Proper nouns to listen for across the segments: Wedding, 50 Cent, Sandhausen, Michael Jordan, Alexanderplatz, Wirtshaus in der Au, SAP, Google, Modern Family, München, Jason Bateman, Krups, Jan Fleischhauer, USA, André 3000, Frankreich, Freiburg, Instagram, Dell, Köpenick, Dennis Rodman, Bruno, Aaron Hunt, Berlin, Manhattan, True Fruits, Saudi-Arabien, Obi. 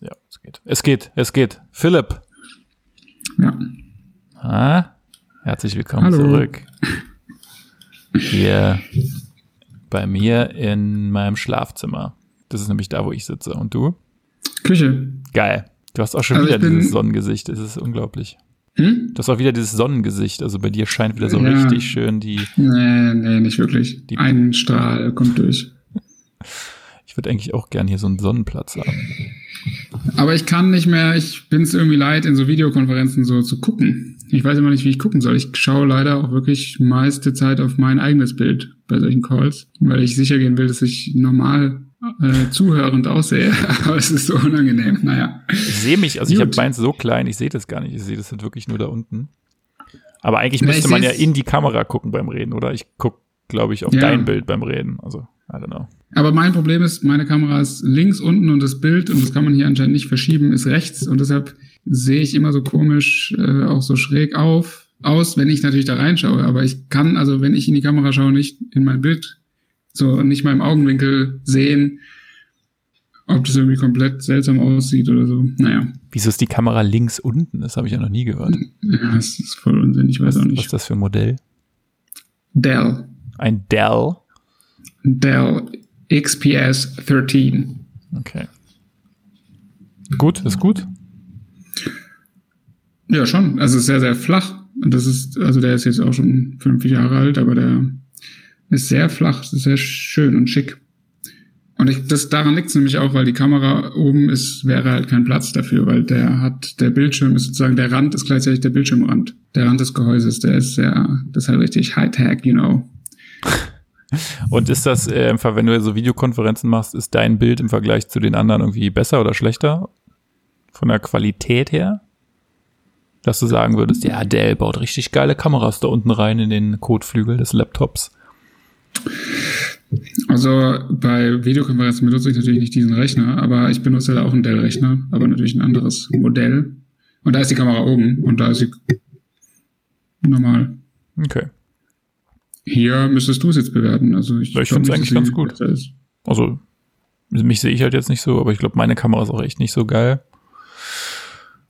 Ja, es geht. Es geht. Philipp. Ja. Ha? Herzlich willkommen zurück. Hier bei mir in meinem Schlafzimmer. Das ist nämlich da, wo ich sitze. Und du? Küche. Geil. Du hast auch schon wieder dieses Sonnengesicht. Es ist unglaublich. Hm? Du hast auch wieder dieses Sonnengesicht. Also bei dir scheint wieder so richtig schön die... Nee, nicht wirklich. Ein Strahl kommt durch. Ich würde eigentlich auch gern hier so einen Sonnenplatz haben. Aber ich kann nicht mehr, ich bin es irgendwie leid, in so Videokonferenzen so zu gucken. Ich weiß immer nicht, wie ich gucken soll. Ich schaue leider auch wirklich meiste Zeit auf mein eigenes Bild bei solchen Calls, weil ich sicher gehen will, dass ich normal zuhörend aussehe. Aber es ist so unangenehm, naja. Ich sehe mich, also gut. Ich habe meins so klein, ich sehe das gar nicht. Ich sehe das halt wirklich nur da unten. Aber eigentlich müsste man ja in die Kamera gucken beim Reden, oder? Ich gucke, glaube ich, auf dein Bild beim Reden, also I don't know. Aber mein Problem ist, meine Kamera ist links unten und das Bild, und das kann man hier anscheinend nicht verschieben, ist rechts, und deshalb sehe ich immer so komisch, auch so schräg aus, wenn ich natürlich da reinschaue, aber ich kann, also wenn ich in die Kamera schaue, nicht in mein Bild, so nicht mal im Augenwinkel sehen, ob das irgendwie komplett seltsam aussieht oder so, naja. Wieso ist die Kamera links unten? Das habe ich ja noch nie gehört. Ja, das ist voll Unsinn, ich weiß auch nicht. Was ist das für ein Modell? Dell. Ein Dell? Dell XPS 13. Okay. Gut, ist gut? Ja, schon. Also, es ist sehr, sehr flach. Das ist, also, der ist jetzt auch schon 5 Jahre alt, aber der ist sehr flach, ist sehr schön und schick. Und daran liegt es nämlich auch, weil die Kamera oben ist, wäre halt kein Platz dafür, weil der Bildschirm ist sozusagen, der Rand ist gleichzeitig der Bildschirmrand. Der Rand des Gehäuses, der ist sehr, das ist halt richtig Hightech, you know. Und ist das, wenn du so Videokonferenzen machst, ist dein Bild im Vergleich zu den anderen irgendwie besser oder schlechter? Von der Qualität her? Dass du sagen würdest, ja, Dell baut richtig geile Kameras da unten rein in den Kotflügel des Laptops. Also bei Videokonferenzen benutze ich natürlich nicht diesen Rechner, aber ich benutze halt auch einen Dell-Rechner, aber natürlich ein anderes Modell. Und da ist die Kamera oben und da ist sie normal. Okay. Hier müsstest du es jetzt bewerten. Also ich finde es eigentlich ganz gut. Also mich sehe ich halt jetzt nicht so, aber ich glaube, meine Kamera ist auch echt nicht so geil.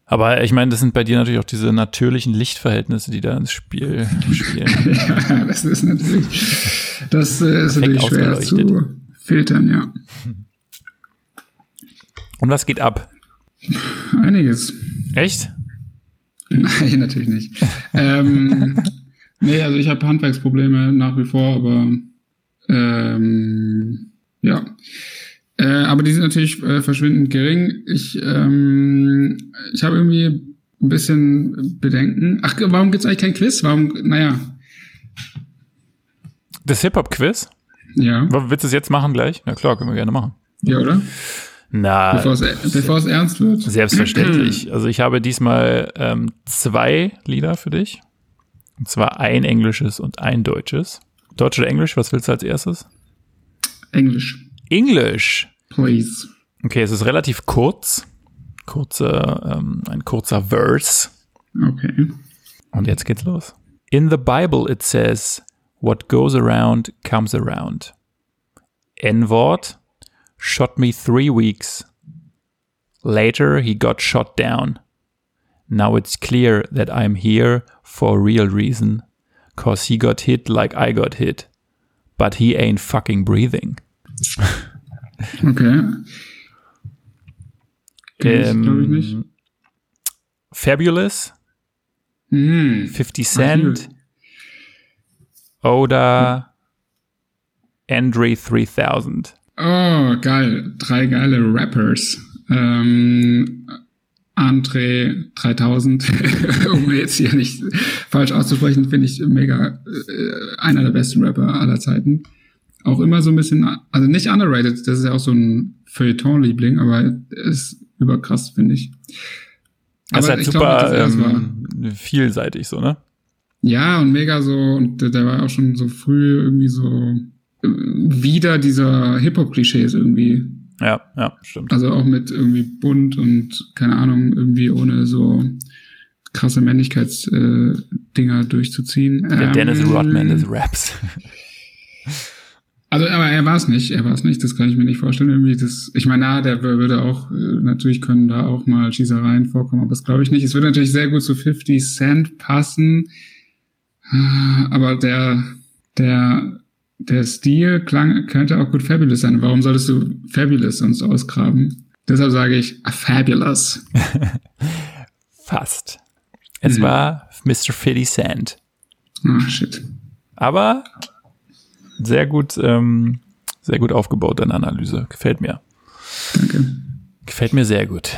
Aber ich meine, das sind bei dir natürlich auch diese natürlichen Lichtverhältnisse, die da ins Spiel spielen. Ja, das ist natürlich schwer zu filtern, ja. Und was geht ab? Einiges. Echt? Nein, natürlich nicht. Nee, also ich habe Handwerksprobleme nach wie vor, aber ja. Aber die sind natürlich verschwindend gering. Ich habe irgendwie ein bisschen Bedenken. Ach, warum gibt's eigentlich kein Quiz? Das Hip-Hop-Quiz? Ja. Willst du es jetzt machen gleich? Na klar, können wir gerne machen. Ja, oder? Na. Bevor es ernst wird. Selbstverständlich. Also ich habe diesmal 2 Lieder für dich. Und zwar ein englisches und ein deutsches. Deutsch oder Englisch? Was willst du als erstes? Englisch. Englisch? Please. Okay, es ist relativ kurz. Ein kurzer Verse. Okay. Und jetzt geht's los. In the Bible it says, what goes around comes around. N-Wort, shot me 3 weeks. Later he got shot down. Now it's clear that I'm here for a real reason, 'cause he got hit like I got hit, but he ain't fucking breathing. Okay. Glaube ich nicht. Fabulous, 50 Cent, oder André 3000. Oh, geil. 3 geile Rappers. André 3000, um jetzt hier nicht falsch auszusprechen, finde ich mega einer der besten Rapper aller Zeiten. Auch immer so ein bisschen, also nicht underrated, das ist ja auch so ein Feuilleton-Liebling, aber ist überkrass, finde ich. Aber also halt ich super vielseitig so, ne? Ja, und mega so, und der war auch schon so früh irgendwie so wieder dieser Hip-Hop-Klischees irgendwie. Ja, stimmt. Also auch mit irgendwie bunt und keine Ahnung, irgendwie ohne so krasse Männlichkeitsdinger durchzuziehen. Der Dennis Rodman des Raps. Also, aber er war es nicht, das kann ich mir nicht vorstellen, irgendwie, das, ich meine, na, der würde auch, natürlich können da auch mal Schießereien vorkommen, aber das glaube ich nicht. Es würde natürlich sehr gut zu 50 Cent passen, aber der Stil könnte auch gut Fabulous sein. Warum solltest du Fabulous sonst ausgraben? Deshalb sage ich, Fabulous. Fast. Es war Mr. 50 Cent. Ach, shit. Aber sehr gut aufgebaut, deine Analyse. Gefällt mir. Danke. Gefällt mir sehr gut.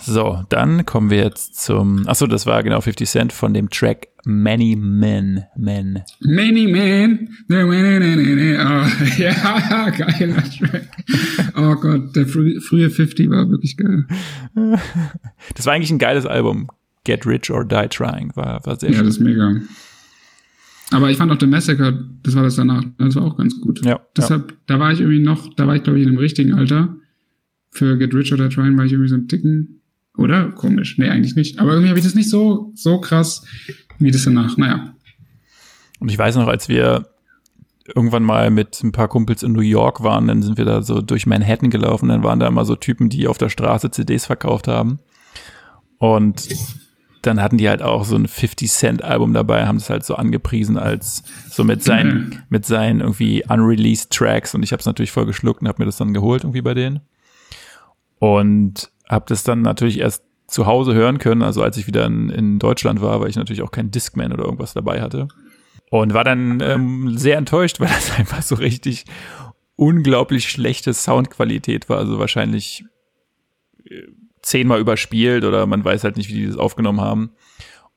So, dann kommen wir jetzt zum, achso, das war genau 50 Cent von dem Track Many Men. Many Men. Oh, ja, geiler Track. Oh Gott, der frühe 50 war wirklich geil. Das war eigentlich ein geiles Album. Get Rich or Die Trying war sehr schön. Ja, das ist mega. Aber ich fand auch The Massacre, das war das danach, das war auch ganz gut. Ja, deshalb, ja. Da war ich irgendwie noch, glaube ich, in dem richtigen Alter. Für Get Rich or Die Trying war ich irgendwie so einen Ticken. Oder? Komisch. Nee, eigentlich nicht. Aber irgendwie habe ich das nicht so krass wie das danach. Naja. Und ich weiß noch, als wir irgendwann mal mit ein paar Kumpels in New York waren, dann sind wir da so durch Manhattan gelaufen. Dann waren da immer so Typen, die auf der Straße CDs verkauft haben. Und dann hatten die halt auch so ein 50-Cent-Album dabei, haben das halt so angepriesen als so mit seinen irgendwie unreleased Tracks. Und ich habe es natürlich voll geschluckt und habe mir das dann geholt irgendwie bei denen. Und habe das dann natürlich erst zu Hause hören können, also als ich wieder in Deutschland war, weil ich natürlich auch keinen Discman oder irgendwas dabei hatte. Und war dann sehr enttäuscht, weil das einfach so richtig unglaublich schlechte Soundqualität war. Also wahrscheinlich 10-mal überspielt oder man weiß halt nicht, wie die das aufgenommen haben.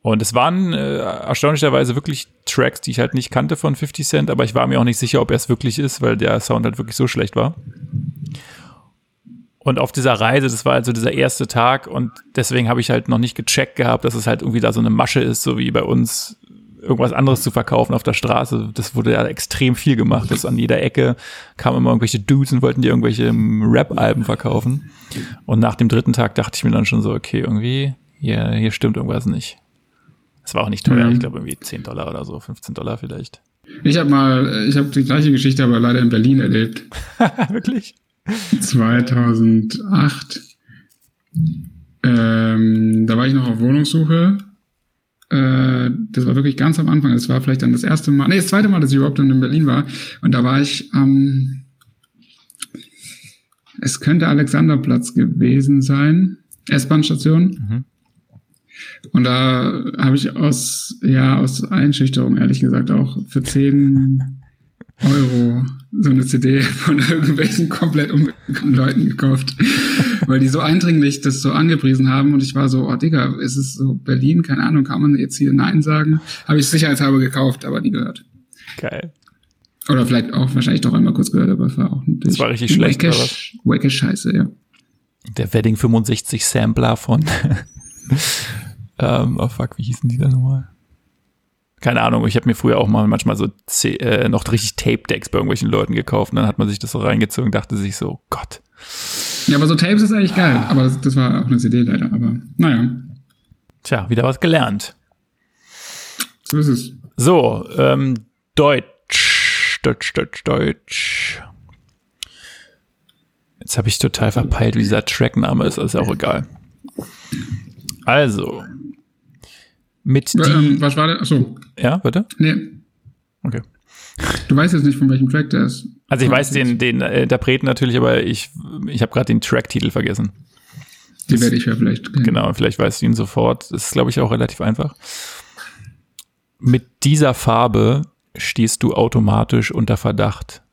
Und es waren erstaunlicherweise wirklich Tracks, die ich halt nicht kannte von 50 Cent, aber ich war mir auch nicht sicher, ob er es wirklich ist, weil der Sound halt wirklich so schlecht war. Und auf dieser Reise, das war halt so dieser erste Tag und deswegen habe ich halt noch nicht gecheckt gehabt, dass es halt irgendwie da so eine Masche ist, so wie bei uns irgendwas anderes zu verkaufen auf der Straße. Das wurde ja extrem viel gemacht. Das an jeder Ecke kamen immer irgendwelche Dudes und wollten dir irgendwelche Rap-Alben verkaufen. Und nach dem dritten Tag dachte ich mir dann schon so, okay, irgendwie, yeah, hier stimmt irgendwas nicht. Es war auch nicht teuer, ich glaube irgendwie $10 oder so, $15 vielleicht. Ich habe die gleiche Geschichte aber leider in Berlin erlebt. Wirklich? 2008, da war ich noch auf Wohnungssuche, das war wirklich ganz am Anfang, das war vielleicht dann das zweite Mal, dass ich überhaupt dann in Berlin war und da war ich es könnte Alexanderplatz gewesen sein, S-Bahn-Station und da habe ich aus Einschüchterung ehrlich gesagt auch für 10 Euro so eine CD von irgendwelchen komplett unbekannten Leuten gekauft, weil die so eindringlich das so angepriesen haben und ich war so, oh Digga, ist es so Berlin, keine Ahnung, kann man jetzt hier Nein sagen? Habe ich sicherheitshalber gekauft, aber nie gehört. Geil. Oder vielleicht auch, wahrscheinlich doch einmal kurz gehört, aber es war auch nicht. Das war richtig schlecht, oder was? Wacke Scheiße, ja. Der Wedding 65 Sampler von wie hießen die da nochmal? Keine Ahnung, ich habe mir früher auch mal manchmal so noch richtig Tape-Decks bei irgendwelchen Leuten gekauft und dann hat man sich das so reingezogen und dachte sich so, Gott. Ja, aber so Tapes ist eigentlich geil, aber das war auch eine CD leider, aber naja. Tja, wieder was gelernt. So ist es. So, Deutsch. Jetzt habe ich total verpeilt, wie dieser Trackname ist auch egal. Also was war der? Achso. Ja, bitte? Nee. Okay. Du weißt jetzt nicht, von welchem Track der ist. Also ich weiß den Interpreten natürlich, aber ich habe gerade den Track-Titel vergessen. Den werde ich ja vielleicht kennen. Genau, vielleicht weißt du ihn sofort. Das ist, glaube ich, auch relativ einfach. Mit dieser Farbe stehst du automatisch unter Verdacht.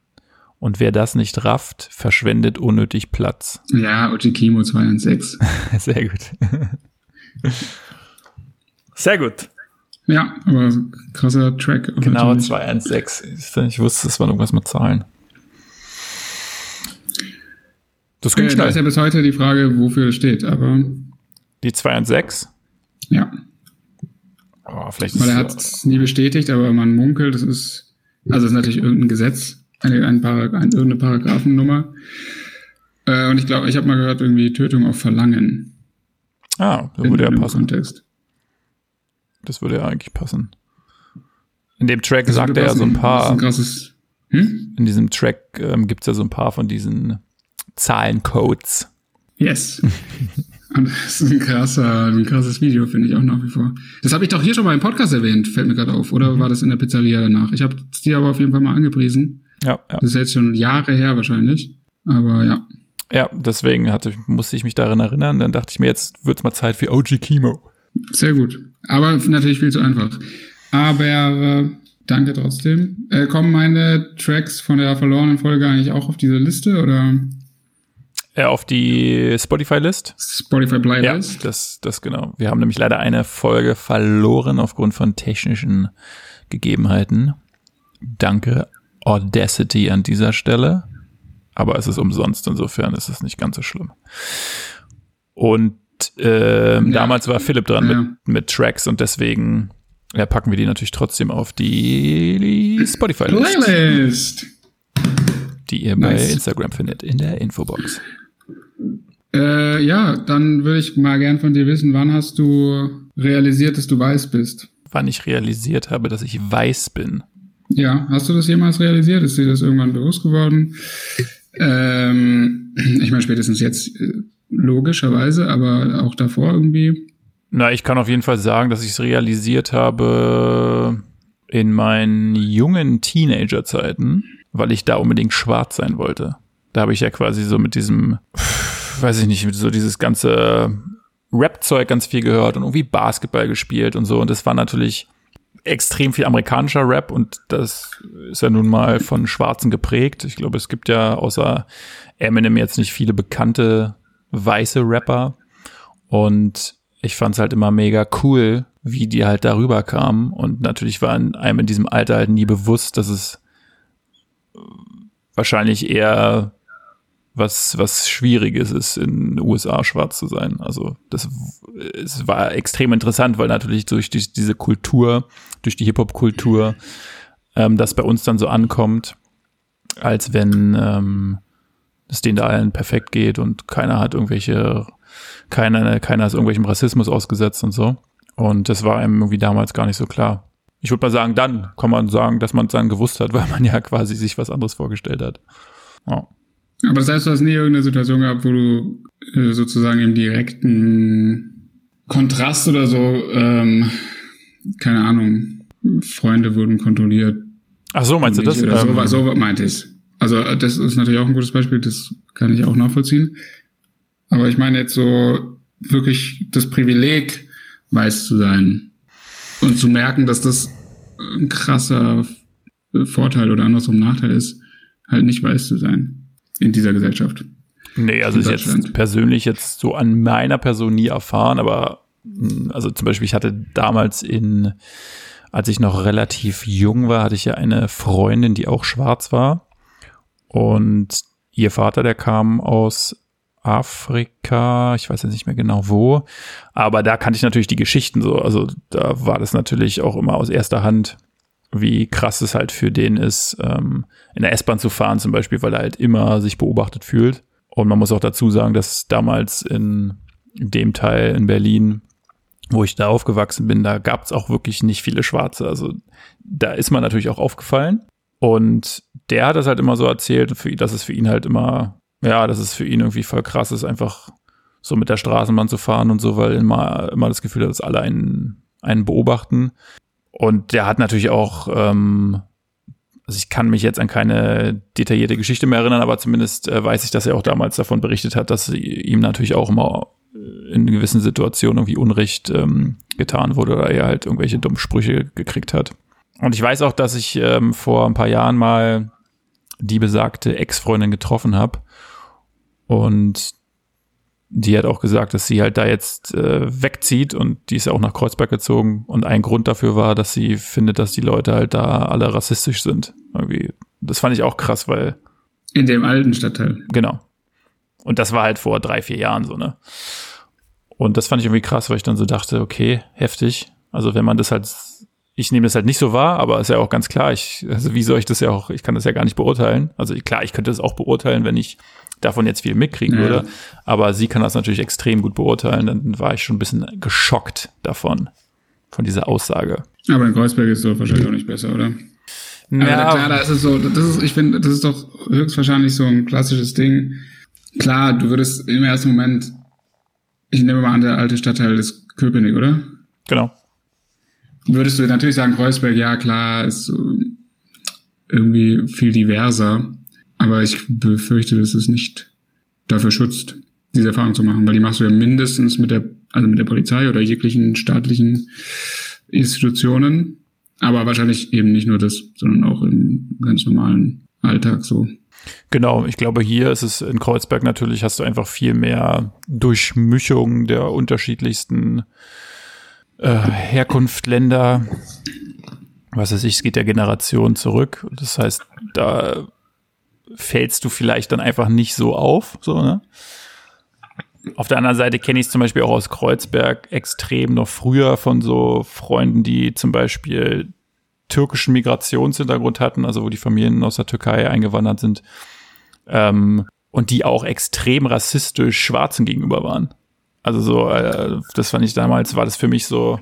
Und wer das nicht rafft, verschwendet unnötig Platz. Ja, OG Chemo 216. Sehr gut. Sehr gut. Ja, aber krasser Track. Genau, 216. Ich wusste, es war irgendwas mit Zahlen. Das ging schnell. Da ist ja bis heute die Frage, wofür es steht, aber die 216? Ja. Oh, vielleicht weil er hat es nie bestätigt, aber man munkelt, das ist natürlich irgendein Gesetz, irgendeine Paragrafennummer. Und ich glaube, ich habe mal gehört, irgendwie Tötung auf Verlangen. Ah, da würde ja passen. Kontext. Das würde ja eigentlich passen. In dem Track sagt er ja so ein paar. Das ist ein krasses In diesem Track gibt es ja so ein paar von diesen Zahlencodes. Yes. Und das ist ein krasses Video, finde ich auch nach wie vor. Das habe ich doch hier schon mal im Podcast erwähnt, fällt mir gerade auf. Oder war das in der Pizzeria danach? Ich habe es dir aber auf jeden Fall mal angepriesen. Ja. Das ist jetzt schon Jahre her wahrscheinlich. Aber ja. Ja, deswegen musste ich mich daran erinnern. Dann dachte ich mir, jetzt wird es mal Zeit für OG Chemo. Sehr gut. Aber natürlich viel zu einfach. Aber danke trotzdem. Kommen meine Tracks von der verlorenen Folge eigentlich auch auf diese Liste, oder? Ja, auf die Spotify-List. Spotify-Playlist. Ja, das genau. Wir haben nämlich leider eine Folge verloren aufgrund von technischen Gegebenheiten. Danke Audacity an dieser Stelle. Aber es ist umsonst, insofern ist es nicht ganz so schlimm. Und damals war Philipp dran mit Tracks und deswegen packen wir die natürlich trotzdem auf die Spotify-Playlist, die ihr bei Instagram findet, in der Infobox. Dann würde ich mal gern von dir wissen, wann hast du realisiert, dass du weiß bist? Wann ich realisiert habe, dass ich weiß bin? Ja, hast du das jemals realisiert? Ist dir das irgendwann bewusst geworden? Ich meine, spätestens jetzt logischerweise, aber auch davor irgendwie. Na, ich kann auf jeden Fall sagen, dass ich es realisiert habe in meinen jungen Teenagerzeiten, weil ich da unbedingt schwarz sein wollte. Da habe ich ja quasi so mit diesem, weiß ich nicht, so dieses ganze Rap-Zeug ganz viel gehört und irgendwie Basketball gespielt und so. Und das war natürlich extrem viel amerikanischer Rap und das ist ja nun mal von Schwarzen geprägt. Ich glaube, es gibt ja außer Eminem jetzt nicht viele bekannte weiße Rapper und ich fand es halt immer mega cool, wie die halt darüber kamen und natürlich war einem in diesem Alter halt nie bewusst, dass es wahrscheinlich eher was Schwieriges ist, in den USA schwarz zu sein. Also es war extrem interessant, weil natürlich durch diese Kultur, durch die Hip-Hop-Kultur, das bei uns dann so ankommt, als wenn es denen da allen perfekt geht und keiner ist irgendwelchem Rassismus ausgesetzt und so. Und das war einem irgendwie damals gar nicht so klar. Ich würde mal sagen, dann kann man sagen, dass man es dann gewusst hat, weil man ja quasi sich was anderes vorgestellt hat. Ja. Aber das heißt, du hast nie irgendeine Situation gehabt, wo du sozusagen im direkten Kontrast oder so, keine Ahnung, Freunde wurden kontrolliert. Ach so, meinst du das? So meinte ich. Also das ist natürlich auch ein gutes Beispiel, das kann ich auch nachvollziehen. Aber ich meine jetzt so wirklich das Privileg, weiß zu sein und zu merken, dass das ein krasser Vorteil oder andersrum Nachteil ist, halt nicht weiß zu sein. In dieser Gesellschaft. Nee, also ich jetzt persönlich jetzt so an meiner Person nie erfahren, aber also zum Beispiel, ich hatte damals als ich noch relativ jung war, hatte ich ja eine Freundin, die auch schwarz war und ihr Vater, der kam aus Afrika, ich weiß jetzt nicht mehr genau wo, aber da kannte ich natürlich die Geschichten so, also da war das natürlich auch immer aus erster Hand, wie krass es halt für den ist, in der S-Bahn zu fahren zum Beispiel, weil er halt immer sich beobachtet fühlt. Und man muss auch dazu sagen, dass damals in dem Teil in Berlin, wo ich da aufgewachsen bin, da gab es auch wirklich nicht viele Schwarze. Also da ist man natürlich auch aufgefallen. Und der hat das halt immer so erzählt, dass es für ihn halt immer, dass es für ihn irgendwie voll krass ist, einfach so mit der Straßenbahn zu fahren und so, weil immer das Gefühl hat, dass alle einen beobachten. Und der hat natürlich auch, also ich kann mich jetzt an keine detaillierte Geschichte mehr erinnern, aber zumindest weiß ich, dass er auch damals davon berichtet hat, dass ihm natürlich auch immer in gewissen Situationen irgendwie Unrecht getan wurde oder er halt irgendwelche dummen Sprüche gekriegt hat. Und ich weiß auch, dass ich vor ein paar Jahren mal die besagte Ex-Freundin getroffen habe und die hat auch gesagt, dass sie halt da jetzt wegzieht und die ist ja auch nach Kreuzberg gezogen und ein Grund dafür war, dass sie findet, dass die Leute halt da alle rassistisch sind. Irgendwie. Das fand ich auch krass, weil... In dem alten Stadtteil. Genau. Und das war halt vor 3-4 Jahren so, ne? Und das fand ich irgendwie krass, weil ich dann so dachte, okay, heftig. Also wenn man das halt... Ich nehme das halt nicht so wahr, aber ist ja auch ganz klar, ich kann das ja gar nicht beurteilen. Also klar, ich könnte das auch beurteilen, wenn ich davon jetzt viel mitkriegen würde. Aber sie kann das natürlich extrem gut beurteilen. Dann war ich schon ein bisschen geschockt davon, von dieser Aussage. Aber in Kreuzberg ist es doch wahrscheinlich auch nicht besser, oder? Aber ja, klar, da ist es so, das ist, ich finde, das ist doch höchstwahrscheinlich so ein klassisches Ding. Klar, du würdest im ersten Moment, ich nehme mal an, der alte Stadtteil ist Köpenick, oder? Genau. Würdest du natürlich sagen, Kreuzberg, ja klar, ist irgendwie viel diverser, aber ich befürchte, dass es nicht dafür schützt, diese Erfahrung zu machen, weil die machst du ja mindestens mit der Polizei oder jeglichen staatlichen Institutionen, aber wahrscheinlich eben nicht nur das, sondern auch im ganz normalen Alltag so. Genau, ich glaube, hier ist es in Kreuzberg natürlich, hast du einfach viel mehr Durchmischung der unterschiedlichsten Herkunft, Länder, was weiß ich, es geht ja Generationen zurück. Das heißt, da fällst du vielleicht dann einfach nicht so auf. So, ne? Auf der anderen Seite kenne ich es zum Beispiel auch aus Kreuzberg extrem noch früher von so Freunden, die zum Beispiel türkischen Migrationshintergrund hatten, also wo die Familien aus der Türkei eingewandert sind, und die auch extrem rassistisch Schwarzen gegenüber waren. Also so, das fand ich damals, war das für mich so,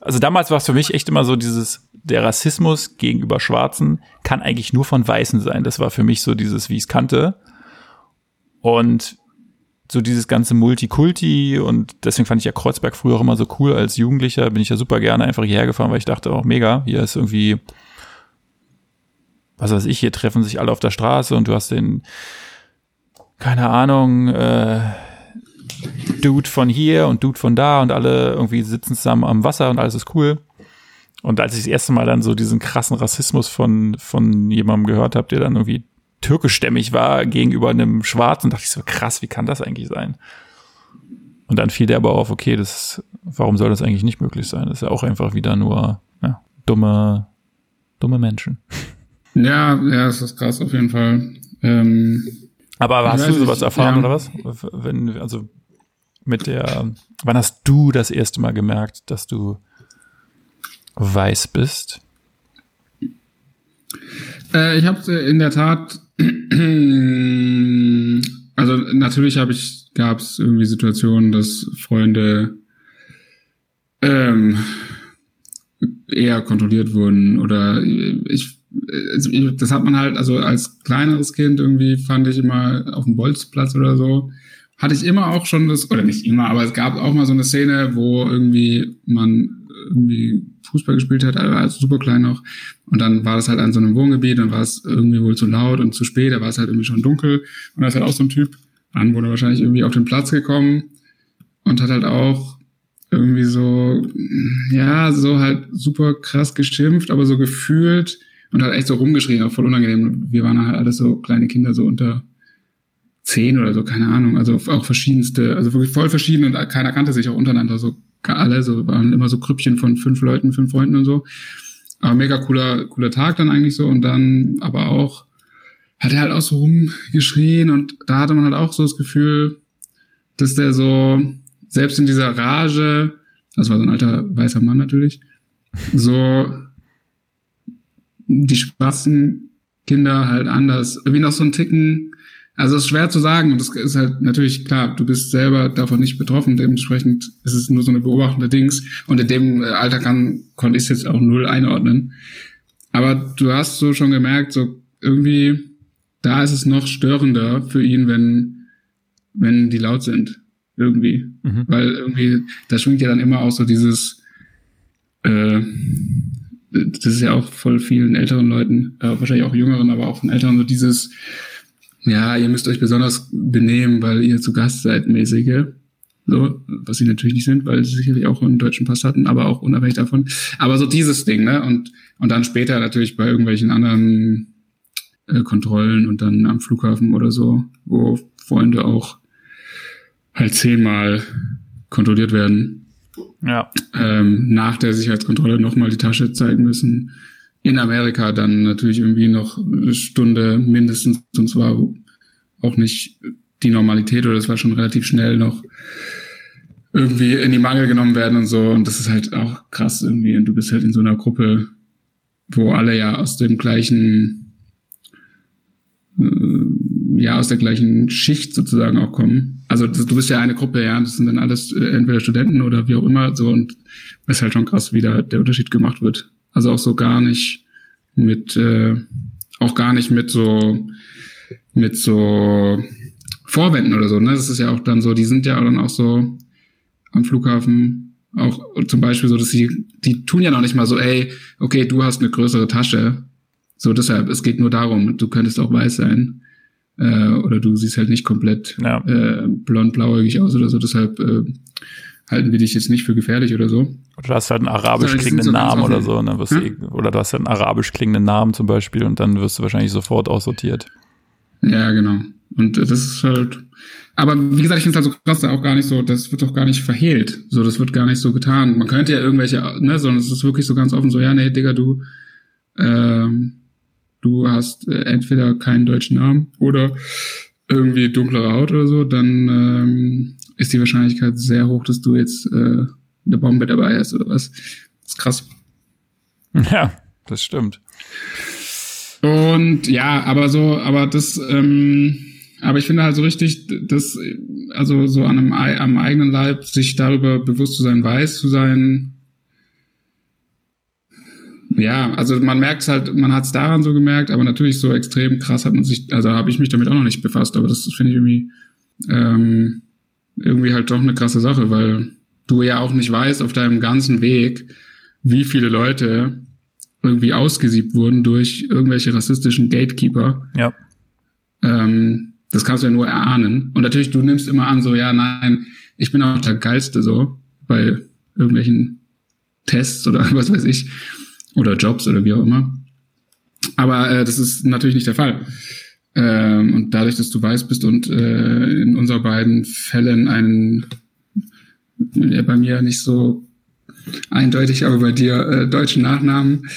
also damals war es für mich echt immer so dieses, der Rassismus gegenüber Schwarzen kann eigentlich nur von Weißen sein. Das war für mich so dieses, wie ich es kannte. Und so dieses ganze Multikulti, und deswegen fand ich ja Kreuzberg früher auch immer so cool. Als Jugendlicher bin ich ja super gerne einfach hierher gefahren, weil ich dachte auch, mega, hier ist irgendwie, was weiß ich, hier treffen sich alle auf der Straße und du hast den, keine Ahnung, Dude von hier und Dude von da und alle irgendwie sitzen zusammen am Wasser und alles ist cool. Und als ich das erste Mal dann so diesen krassen Rassismus von jemandem gehört habe, der dann irgendwie türkischstämmig war gegenüber einem Schwarzen, dachte ich so, krass, wie kann das eigentlich sein? Und dann fiel der aber auf, okay, warum soll das eigentlich nicht möglich sein? Das ist ja auch einfach wieder nur dumme Menschen. Ja, das ist krass auf jeden Fall. Aber hast du sowas erfahren oder was? Wann hast du das erste Mal gemerkt, dass du weiß bist? Ich habe in der Tat, also natürlich gab es irgendwie Situationen, dass Freunde eher kontrolliert wurden oder das hat man halt, also als kleineres Kind irgendwie fand ich immer auf dem Bolzplatz oder so, hatte ich immer auch schon das, oder nicht immer, aber es gab auch mal so eine Szene, wo irgendwie man irgendwie Fußball gespielt hat, also super klein noch. Und dann war das halt an so einem Wohngebiet, dann war es irgendwie wohl zu laut und zu spät, da war es halt irgendwie schon dunkel. Und da ist halt auch so ein Typ, Anwohner wahrscheinlich, irgendwie auf den Platz gekommen und hat halt auch irgendwie so, ja, so halt super krass geschimpft, aber so gefühlt und hat echt so rumgeschrien, auch voll unangenehm. Wir waren halt alles so kleine Kinder, so unter 10 oder so, keine Ahnung, also auch verschiedenste, also wirklich voll verschieden und keiner kannte sich, auch untereinander so. Alle, so waren immer so Grüppchen von 5 Leuten, 5 Freunden und so. Aber mega cooler Tag dann eigentlich so. Und dann aber auch, hat er halt auch so rumgeschrien und da hatte man halt auch so das Gefühl, dass der so, selbst in dieser Rage, das war so ein alter weißer Mann natürlich, so die schwarzen Kinder halt anders, irgendwie noch so einen Ticken. Also es ist schwer zu sagen und das ist halt natürlich klar, du bist selber davon nicht betroffen, dementsprechend ist es nur so eine beobachtende Dings und in dem Alter konnte ich es jetzt auch null einordnen. Aber du hast so schon gemerkt, so irgendwie, da ist es noch störender für ihn, wenn die laut sind, irgendwie. Mhm. Weil irgendwie, da schwingt ja dann immer auch so dieses, das ist ja auch voll vielen älteren Leuten, wahrscheinlich auch jüngeren, aber auch von Älteren, so dieses, ja, ihr müsst euch besonders benehmen, weil ihr zu Gast seid, mäßige. So, was sie natürlich nicht sind, weil sie sicherlich auch einen deutschen Pass hatten, aber auch unabhängig davon. Aber so dieses Ding, ne? Und dann später natürlich bei irgendwelchen anderen Kontrollen und dann am Flughafen oder so, wo Freunde auch halt 10-mal kontrolliert werden. Ja. Nach der Sicherheitskontrolle nochmal die Tasche zeigen müssen. In Amerika dann natürlich irgendwie noch eine Stunde mindestens, und zwar auch nicht die Normalität, oder es war schon relativ schnell noch irgendwie in die Mangel genommen werden und so, und das ist halt auch krass irgendwie, und du bist halt in so einer Gruppe, wo alle ja aus dem gleichen, aus der gleichen Schicht sozusagen auch kommen. Also du bist ja eine Gruppe, ja, das sind dann alles entweder Studenten oder wie auch immer, so, und es ist halt schon krass, wie da der Unterschied gemacht wird. Also auch so gar nicht mit auch gar nicht mit so Vorwänden oder so, ne? Das ist ja auch dann so, die sind ja dann auch so am Flughafen auch zum Beispiel so, dass die tun ja noch nicht mal so, ey, okay, du hast eine größere Tasche. So deshalb, es geht nur darum, du könntest auch weiß sein. Oder du siehst halt nicht komplett blond-blauäugig aus oder so, deshalb halten wir dich jetzt nicht für gefährlich oder so. Oder du hast halt einen arabisch klingenden Namen oder so. Ne? Oder du hast halt einen arabisch klingenden Namen zum Beispiel und dann wirst du wahrscheinlich sofort aussortiert. Ja, genau. Und das ist halt, aber wie gesagt, ich finde es halt so krass, auch gar nicht so, das wird auch gar nicht verhehlt. So, das wird gar nicht so getan. Man könnte ja irgendwelche, ne, sondern es ist wirklich so ganz offen so, ja, nee, Digga, du hast entweder keinen deutschen Namen oder irgendwie dunklere Haut oder so, dann ist die Wahrscheinlichkeit sehr hoch, dass du jetzt eine Bombe dabei hast oder was. Das ist krass. Ja, das stimmt. Und ja, aber ich finde halt so richtig, dass, also so am eigenen Leib sich darüber bewusst zu sein, weiß zu sein. Ja, also man merkt es halt, man hat es daran so gemerkt, aber natürlich so extrem krass hat man sich, also habe ich mich damit auch noch nicht befasst, aber das finde ich irgendwie halt doch eine krasse Sache, weil du ja auch nicht weißt auf deinem ganzen Weg, wie viele Leute irgendwie ausgesiebt wurden durch irgendwelche rassistischen Gatekeeper. Ja. Das kannst du ja nur erahnen. Und natürlich, du nimmst immer an so, ja, nein, ich bin auch der Geilste so, bei irgendwelchen Tests oder was weiß ich. Oder Jobs oder wie auch immer. Aber das ist natürlich nicht der Fall. Und dadurch, dass du weiß bist und in unserer beiden Fällen bei mir nicht so eindeutig, aber bei dir deutschen Nachnamen,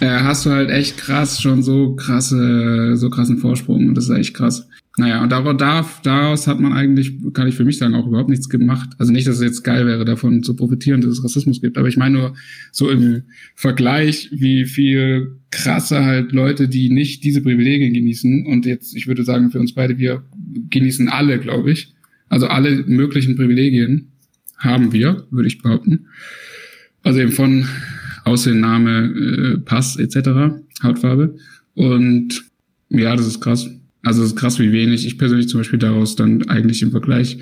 hast du halt echt krass schon so krassen Vorsprung. Und das ist echt krass. Naja, und daraus hat man eigentlich, kann ich für mich sagen, auch überhaupt nichts gemacht. Also nicht, dass es jetzt geil wäre, davon zu profitieren, dass es Rassismus gibt. Aber ich meine nur so im Vergleich, wie viel krasser halt Leute, die nicht diese Privilegien genießen. Und jetzt, ich würde sagen, für uns beide, wir genießen alle, glaube ich. Also alle möglichen Privilegien haben wir, würde ich behaupten. Also eben von Aussehen, Name, Pass etc., Hautfarbe. Und ja, das ist krass. Also es ist krass, wie wenig ich persönlich zum Beispiel daraus dann eigentlich im Vergleich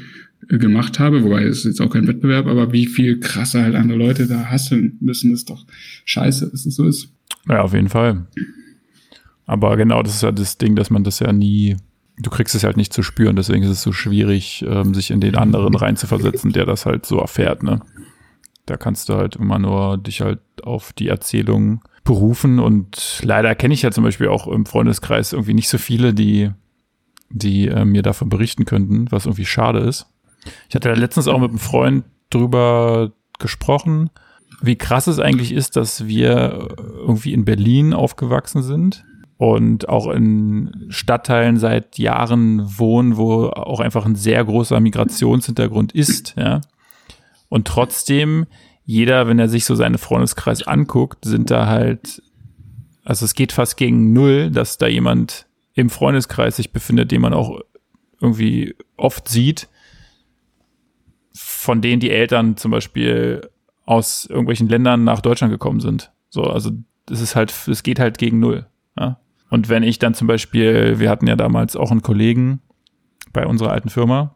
gemacht habe, wobei es jetzt auch kein Wettbewerb, aber wie viel krasser halt andere Leute da hasseln müssen, ist doch scheiße, dass es so ist. Ja, auf jeden Fall. Aber genau, das ist ja das Ding, dass man das ja nie, du kriegst es halt nicht zu spüren, deswegen ist es so schwierig, sich in den anderen reinzuversetzen, der das halt so erfährt, ne? Da kannst du halt immer nur dich halt auf die Erzählung berufen und leider kenne ich ja zum Beispiel auch im Freundeskreis irgendwie nicht so viele, die mir davon berichten könnten, was irgendwie schade ist. Ich hatte letztens auch mit einem Freund drüber gesprochen, wie krass es eigentlich ist, dass wir irgendwie in Berlin aufgewachsen sind und auch in Stadtteilen seit Jahren wohnen, wo auch einfach ein sehr großer Migrationshintergrund ist, ja. Und trotzdem, jeder, wenn er sich so seinen Freundeskreis anguckt, sind da halt, also es geht fast gegen null, dass da jemand im Freundeskreis sich befindet, den man auch irgendwie oft sieht, von denen die Eltern zum Beispiel aus irgendwelchen Ländern nach Deutschland gekommen sind. So, also das ist halt, es geht halt gegen null. Ja? Und wenn ich dann zum Beispiel, wir hatten ja damals auch einen Kollegen bei unserer alten Firma,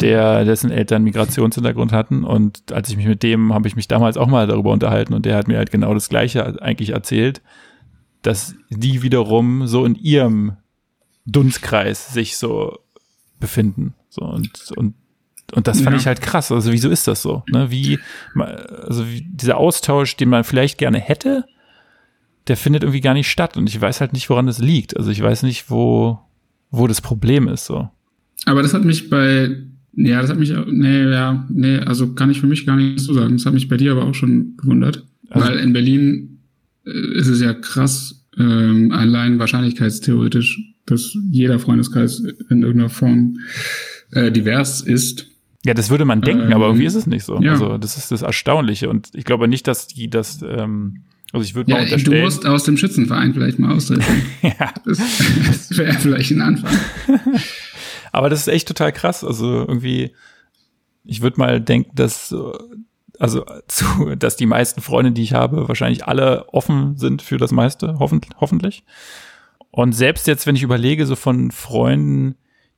dessen Eltern Migrationshintergrund hatten und habe ich mich damals auch mal darüber unterhalten und der hat mir halt genau das Gleiche eigentlich erzählt, dass die wiederum so in ihrem Dunstkreis sich so befinden. So und das fand ich halt krass. Also wieso ist das so? Ne? Wie dieser Austausch, den man vielleicht gerne hätte, der findet irgendwie gar nicht statt und ich weiß halt nicht, woran das liegt. Also ich weiß nicht, wo das Problem ist. So. Aber das hat mich also kann ich für mich gar nichts zu sagen. Das hat mich bei dir aber auch schon gewundert. Also, weil in Berlin ist es ja krass, allein wahrscheinlichkeitstheoretisch, dass jeder Freundeskreis in irgendeiner Form divers ist. Ja, das würde man denken, aber irgendwie ist es nicht so. Ja. Also das ist das Erstaunliche. Und ich glaube nicht, dass die das... Also ich würde mal unterstellen. Du musst aus dem Schützenverein vielleicht mal austreten. Ja. Das wäre vielleicht ein Anfang. Aber das ist echt total krass. Also irgendwie, ich würde mal denken, dass also dass die meisten Freunde, die ich habe, wahrscheinlich alle offen sind für das meiste, hoffentlich. Und selbst jetzt, wenn ich überlege, so von Freunden,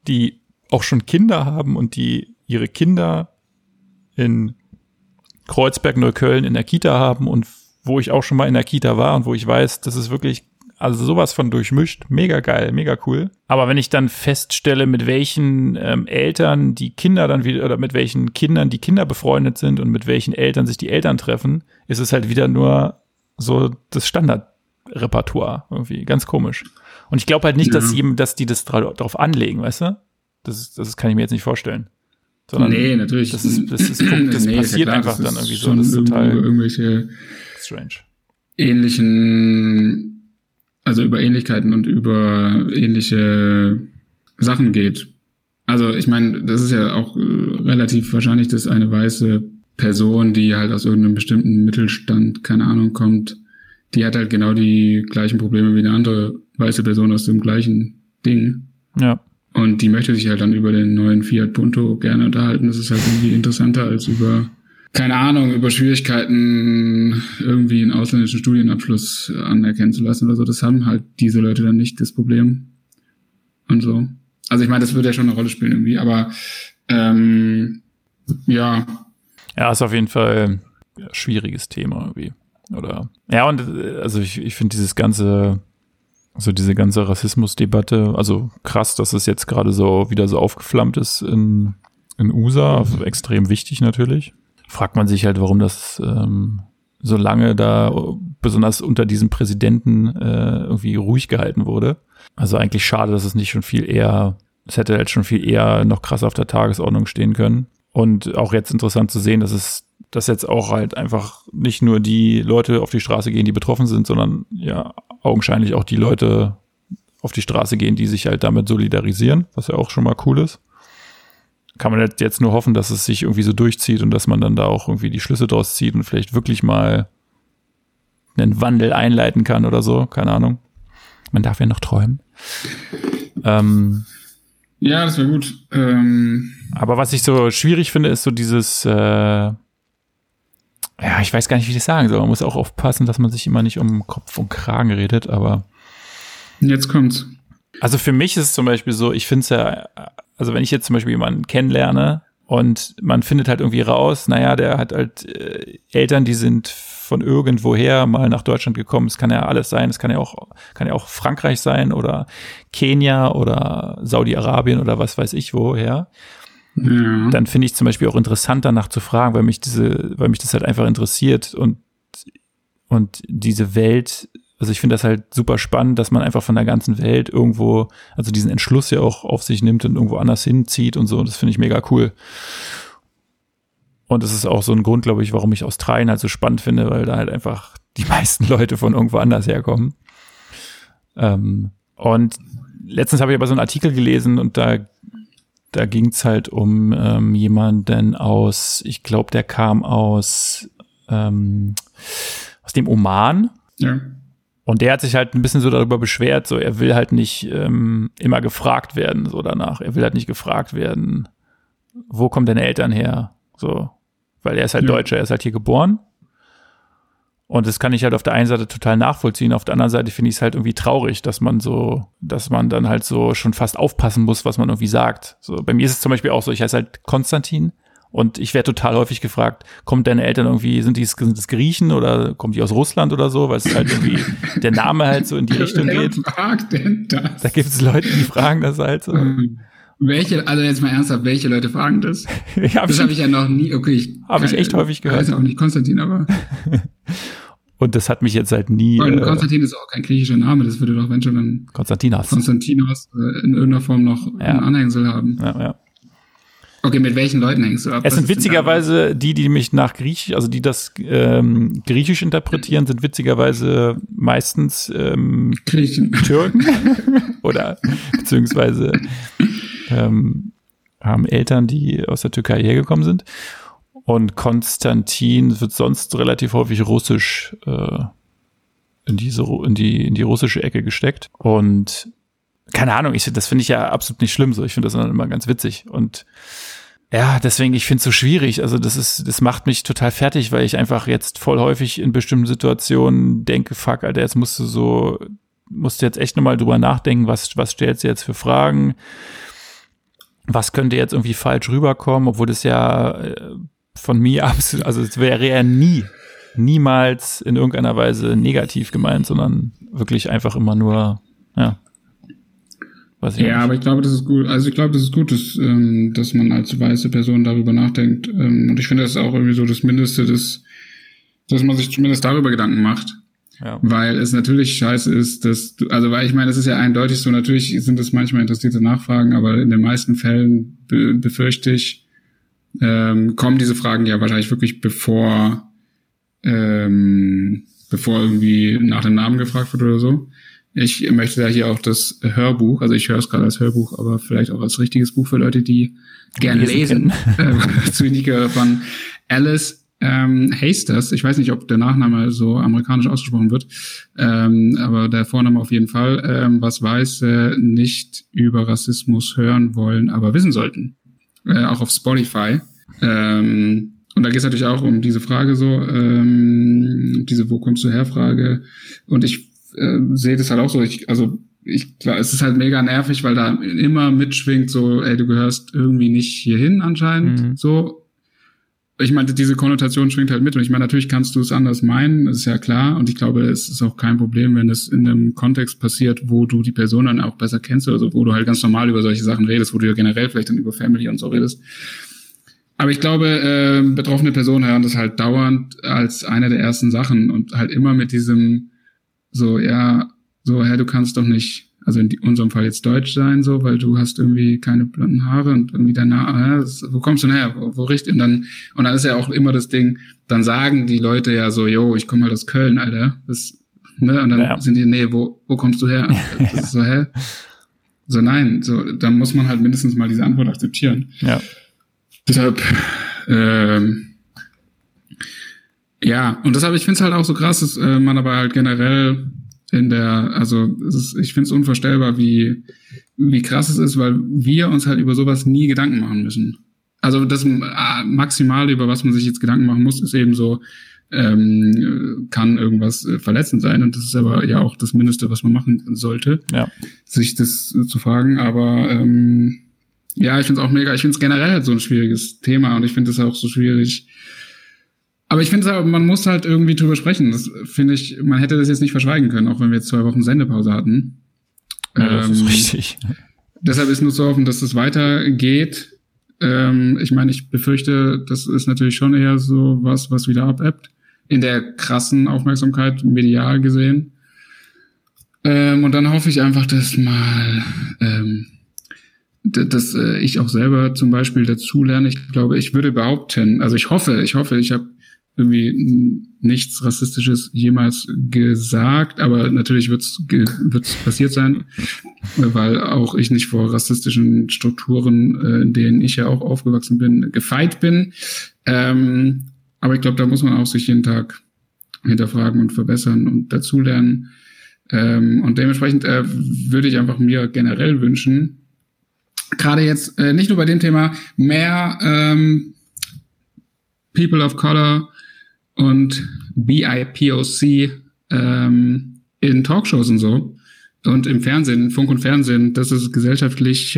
die auch schon Kinder haben und die ihre Kinder in Kreuzberg, Neukölln in der Kita haben und wo ich auch schon mal in der Kita war und wo ich weiß, das ist wirklich, also sowas von durchmischt, mega geil, mega cool. Aber wenn ich dann feststelle, mit welchen Eltern die Kinder dann wieder, oder mit welchen Kindern die Kinder befreundet sind und mit welchen Eltern sich die Eltern treffen, ist es halt wieder nur so das Standardrepertoire irgendwie, ganz komisch. Und ich glaube halt nicht, dass die das drauf anlegen, weißt du? Das kann ich mir jetzt nicht vorstellen. Sondern nee, natürlich. Das passiert ja klar, einfach dann irgendwie so. Das ist total irgendwelche strange. Also über Ähnlichkeiten und über ähnliche Sachen geht. Also ich meine, das ist ja auch relativ wahrscheinlich, dass eine weiße Person, die halt aus irgendeinem bestimmten Mittelstand, keine Ahnung, kommt, die hat halt genau die gleichen Probleme wie eine andere weiße Person aus dem gleichen Ding. Ja. Und die möchte sich halt dann über den neuen Fiat Punto gerne unterhalten. Das ist halt irgendwie interessanter als über, keine Ahnung, über Schwierigkeiten, irgendwie einen ausländischen Studienabschluss anerkennen zu lassen oder so. Das haben halt diese Leute dann nicht, das Problem. Und so. Also ich meine, das wird ja schon eine Rolle spielen irgendwie, aber ja. Ja, ist auf jeden Fall ein schwieriges Thema irgendwie. Oder ja, und also ich finde dieses ganze, also diese ganze Rassismusdebatte, also krass, dass es jetzt gerade so wieder so aufgeflammt ist in USA, also extrem wichtig natürlich. Fragt man sich halt, warum das so lange da, besonders unter diesem Präsidenten, irgendwie ruhig gehalten wurde. Also eigentlich schade, dass es nicht schon viel eher, es hätte halt schon viel eher noch krass auf der Tagesordnung stehen können. Und auch jetzt interessant zu sehen, dass jetzt auch halt einfach nicht nur die Leute auf die Straße gehen, die betroffen sind, sondern ja augenscheinlich auch die Leute auf die Straße gehen, die sich halt damit solidarisieren, was ja auch schon mal cool ist. Kann man halt jetzt nur hoffen, dass es sich irgendwie so durchzieht und dass man dann da auch irgendwie die Schlüsse draus zieht und vielleicht wirklich mal einen Wandel einleiten kann oder so, keine Ahnung. Man darf ja noch träumen. Ja, das wäre gut. Aber was ich so schwierig finde, ist so dieses ja, ich weiß gar nicht, wie ich das sagen soll. Man muss auch aufpassen, dass man sich immer nicht um Kopf und Kragen redet, aber jetzt kommt's. Also für mich ist es zum Beispiel so, ich finde es ja, also wenn ich jetzt zum Beispiel jemanden kennenlerne und man findet halt irgendwie raus, naja, der hat halt Eltern, die sind von irgendwoher mal nach Deutschland gekommen. Es kann ja alles sein, es kann ja auch Frankreich sein oder Kenia oder Saudi-Arabien oder was weiß ich woher. Ja. Dann finde ich zum Beispiel auch interessant, danach zu fragen, weil mich das halt einfach interessiert und diese Welt, also ich finde das halt super spannend, dass man einfach von der ganzen Welt irgendwo, also diesen Entschluss ja auch auf sich nimmt und irgendwo anders hinzieht und so, und das finde ich mega cool. Und das ist auch so ein Grund, glaube ich, warum ich Australien halt so spannend finde, weil da halt einfach die meisten Leute von irgendwo anders herkommen. Und letztens habe ich aber so einen Artikel gelesen und da ging es halt um jemanden aus, ich glaube, der kam aus dem Oman. Ja. Und der hat sich halt ein bisschen so darüber beschwert, so er will halt nicht immer gefragt werden, so danach. Er will halt nicht gefragt werden, wo kommen deine Eltern her? So, weil er ist halt Deutscher, er ist halt hier geboren. Und das kann ich halt auf der einen Seite total nachvollziehen, auf der anderen Seite finde ich es halt irgendwie traurig, dass man dann halt so schon fast aufpassen muss, was man irgendwie sagt. So, bei mir ist es zum Beispiel auch so, ich heiße halt Konstantin und ich werde total häufig gefragt, kommen deine Eltern irgendwie, sind das Griechen oder kommen die aus Russland oder so, weil es halt irgendwie der Name halt so in die Richtung geht. Wer fragt denn das? Da gibt es Leute, die fragen das halt so. Also jetzt mal ernsthaft, welche Leute fragen das? Das habe ich ja noch nie, habe ich echt häufig gehört. Weiß auch nicht Konstantin, aber... Und das hat mich jetzt halt nie... Und Konstantin ist auch kein griechischer Name, das würde doch, wenn schon, dann Konstantinos in irgendeiner Form noch einen Anhängsel haben. Ja, ja. Okay, mit welchen Leuten hängst du ab? Es sind witzigerweise die mich nach Griechisch, also die das Griechisch interpretieren, sind witzigerweise meistens Griechen. Türken oder beziehungsweise haben Eltern, die aus der Türkei hergekommen sind. Und Konstantin wird sonst relativ häufig russisch in die russische Ecke gesteckt. Und keine Ahnung, das finde ich ja absolut nicht schlimm so. Ich finde das dann immer ganz witzig. Und Ja, deswegen, ich finde es so schwierig. Also das macht mich total fertig, weil ich einfach jetzt voll häufig in bestimmten Situationen denke, fuck, Alter, jetzt musst du jetzt echt nochmal drüber nachdenken, was stellst du jetzt für Fragen? Was könnte jetzt irgendwie falsch rüberkommen, obwohl das ja von mir absolut, also es wäre ja niemals in irgendeiner Weise negativ gemeint, sondern wirklich einfach immer nur, ja. Ja, aber ich glaube, das ist gut. Also ich glaube, das ist gut, dass man als weiße Person darüber nachdenkt. Und ich finde, das ist auch irgendwie so das Mindeste, dass man sich zumindest darüber Gedanken macht. Ja. Weil es natürlich scheiße ist, weil ich meine, das ist ja eindeutig so, natürlich sind das manchmal interessierte Nachfragen, aber in den meisten Fällen befürchte ich, kommen diese Fragen ja wahrscheinlich wirklich bevor irgendwie nach dem Namen gefragt wird oder so. Ich möchte da hier auch das Hörbuch, also ich höre es gerade als Hörbuch, aber vielleicht auch als richtiges Buch für Leute, die gerne lesen, zu Indica von Alice Hasters. Ich weiß nicht, ob der Nachname so amerikanisch ausgesprochen wird, aber der Vorname auf jeden Fall, was Weiße nicht über Rassismus hören wollen, aber wissen sollten. Auch auf Spotify. Und da geht es natürlich auch um diese Frage so, diese Wo-kommst-du-her-Frage. Und ich sehe das halt auch so, klar, es ist halt mega nervig, weil da immer mitschwingt so, ey, du gehörst irgendwie nicht hierhin anscheinend, so. Ich meine, diese Konnotation schwingt halt mit und ich meine, natürlich kannst du es anders meinen, das ist ja klar und ich glaube, es ist auch kein Problem, wenn das in einem Kontext passiert, wo du die Person dann auch besser kennst oder so, wo du halt ganz normal über solche Sachen redest, wo du ja generell vielleicht dann über Family und so redest. Aber ich glaube, betroffene Personen hören das halt dauernd als eine der ersten Sachen und halt immer mit diesem du kannst doch nicht, also in unserem Fall jetzt deutsch sein, so, weil du hast irgendwie keine blonden Haare und irgendwie wo kommst du denn her, wo richtig, und dann ist ja auch immer das Ding, dann sagen die Leute ja so, yo, ich komme halt aus Köln, Alter, sind die, nee, wo kommst du her? Das ist so, hä? So, nein, so, dann muss man halt mindestens mal diese Antwort akzeptieren. Ja. Deshalb, ja, und deshalb, ich finde es halt auch so krass, dass man aber halt generell ich finde es unvorstellbar, wie krass es ist, weil wir uns halt über sowas nie Gedanken machen müssen. Also das Maximale, über was man sich jetzt Gedanken machen muss, ist eben so, kann irgendwas verletzend sein und das ist aber ja auch das Mindeste, was man machen sollte, sich das zu fragen, aber ich finde es auch mega, ich finde es generell halt so ein schwieriges Thema und ich finde es auch so schwierig. Aber ich finde, man muss halt irgendwie drüber sprechen. Das finde ich, man hätte das jetzt nicht verschweigen können, auch wenn wir jetzt 2 Wochen Sendepause hatten. Ja, das ist richtig. Deshalb ist nur zu hoffen, dass das weitergeht. Ich meine, ich befürchte, das ist natürlich schon eher so was wieder abebbt. In der krassen Aufmerksamkeit, medial gesehen. Und dann hoffe ich einfach, dass mal, dass ich auch selber zum Beispiel dazu lerne. Ich glaube, ich würde behaupten, also ich hoffe, ich habe irgendwie nichts Rassistisches jemals gesagt, aber natürlich wird's passiert sein, weil auch ich nicht vor rassistischen Strukturen, in denen ich ja auch aufgewachsen bin, gefeit bin. Aber ich glaube, da muss man auch sich jeden Tag hinterfragen und verbessern und dazulernen. Und dementsprechend würde ich einfach mir generell wünschen, gerade jetzt nicht nur bei dem Thema, mehr People of Color und BIPOC in Talkshows und so und im Fernsehen, Funk und Fernsehen, dass es gesellschaftlich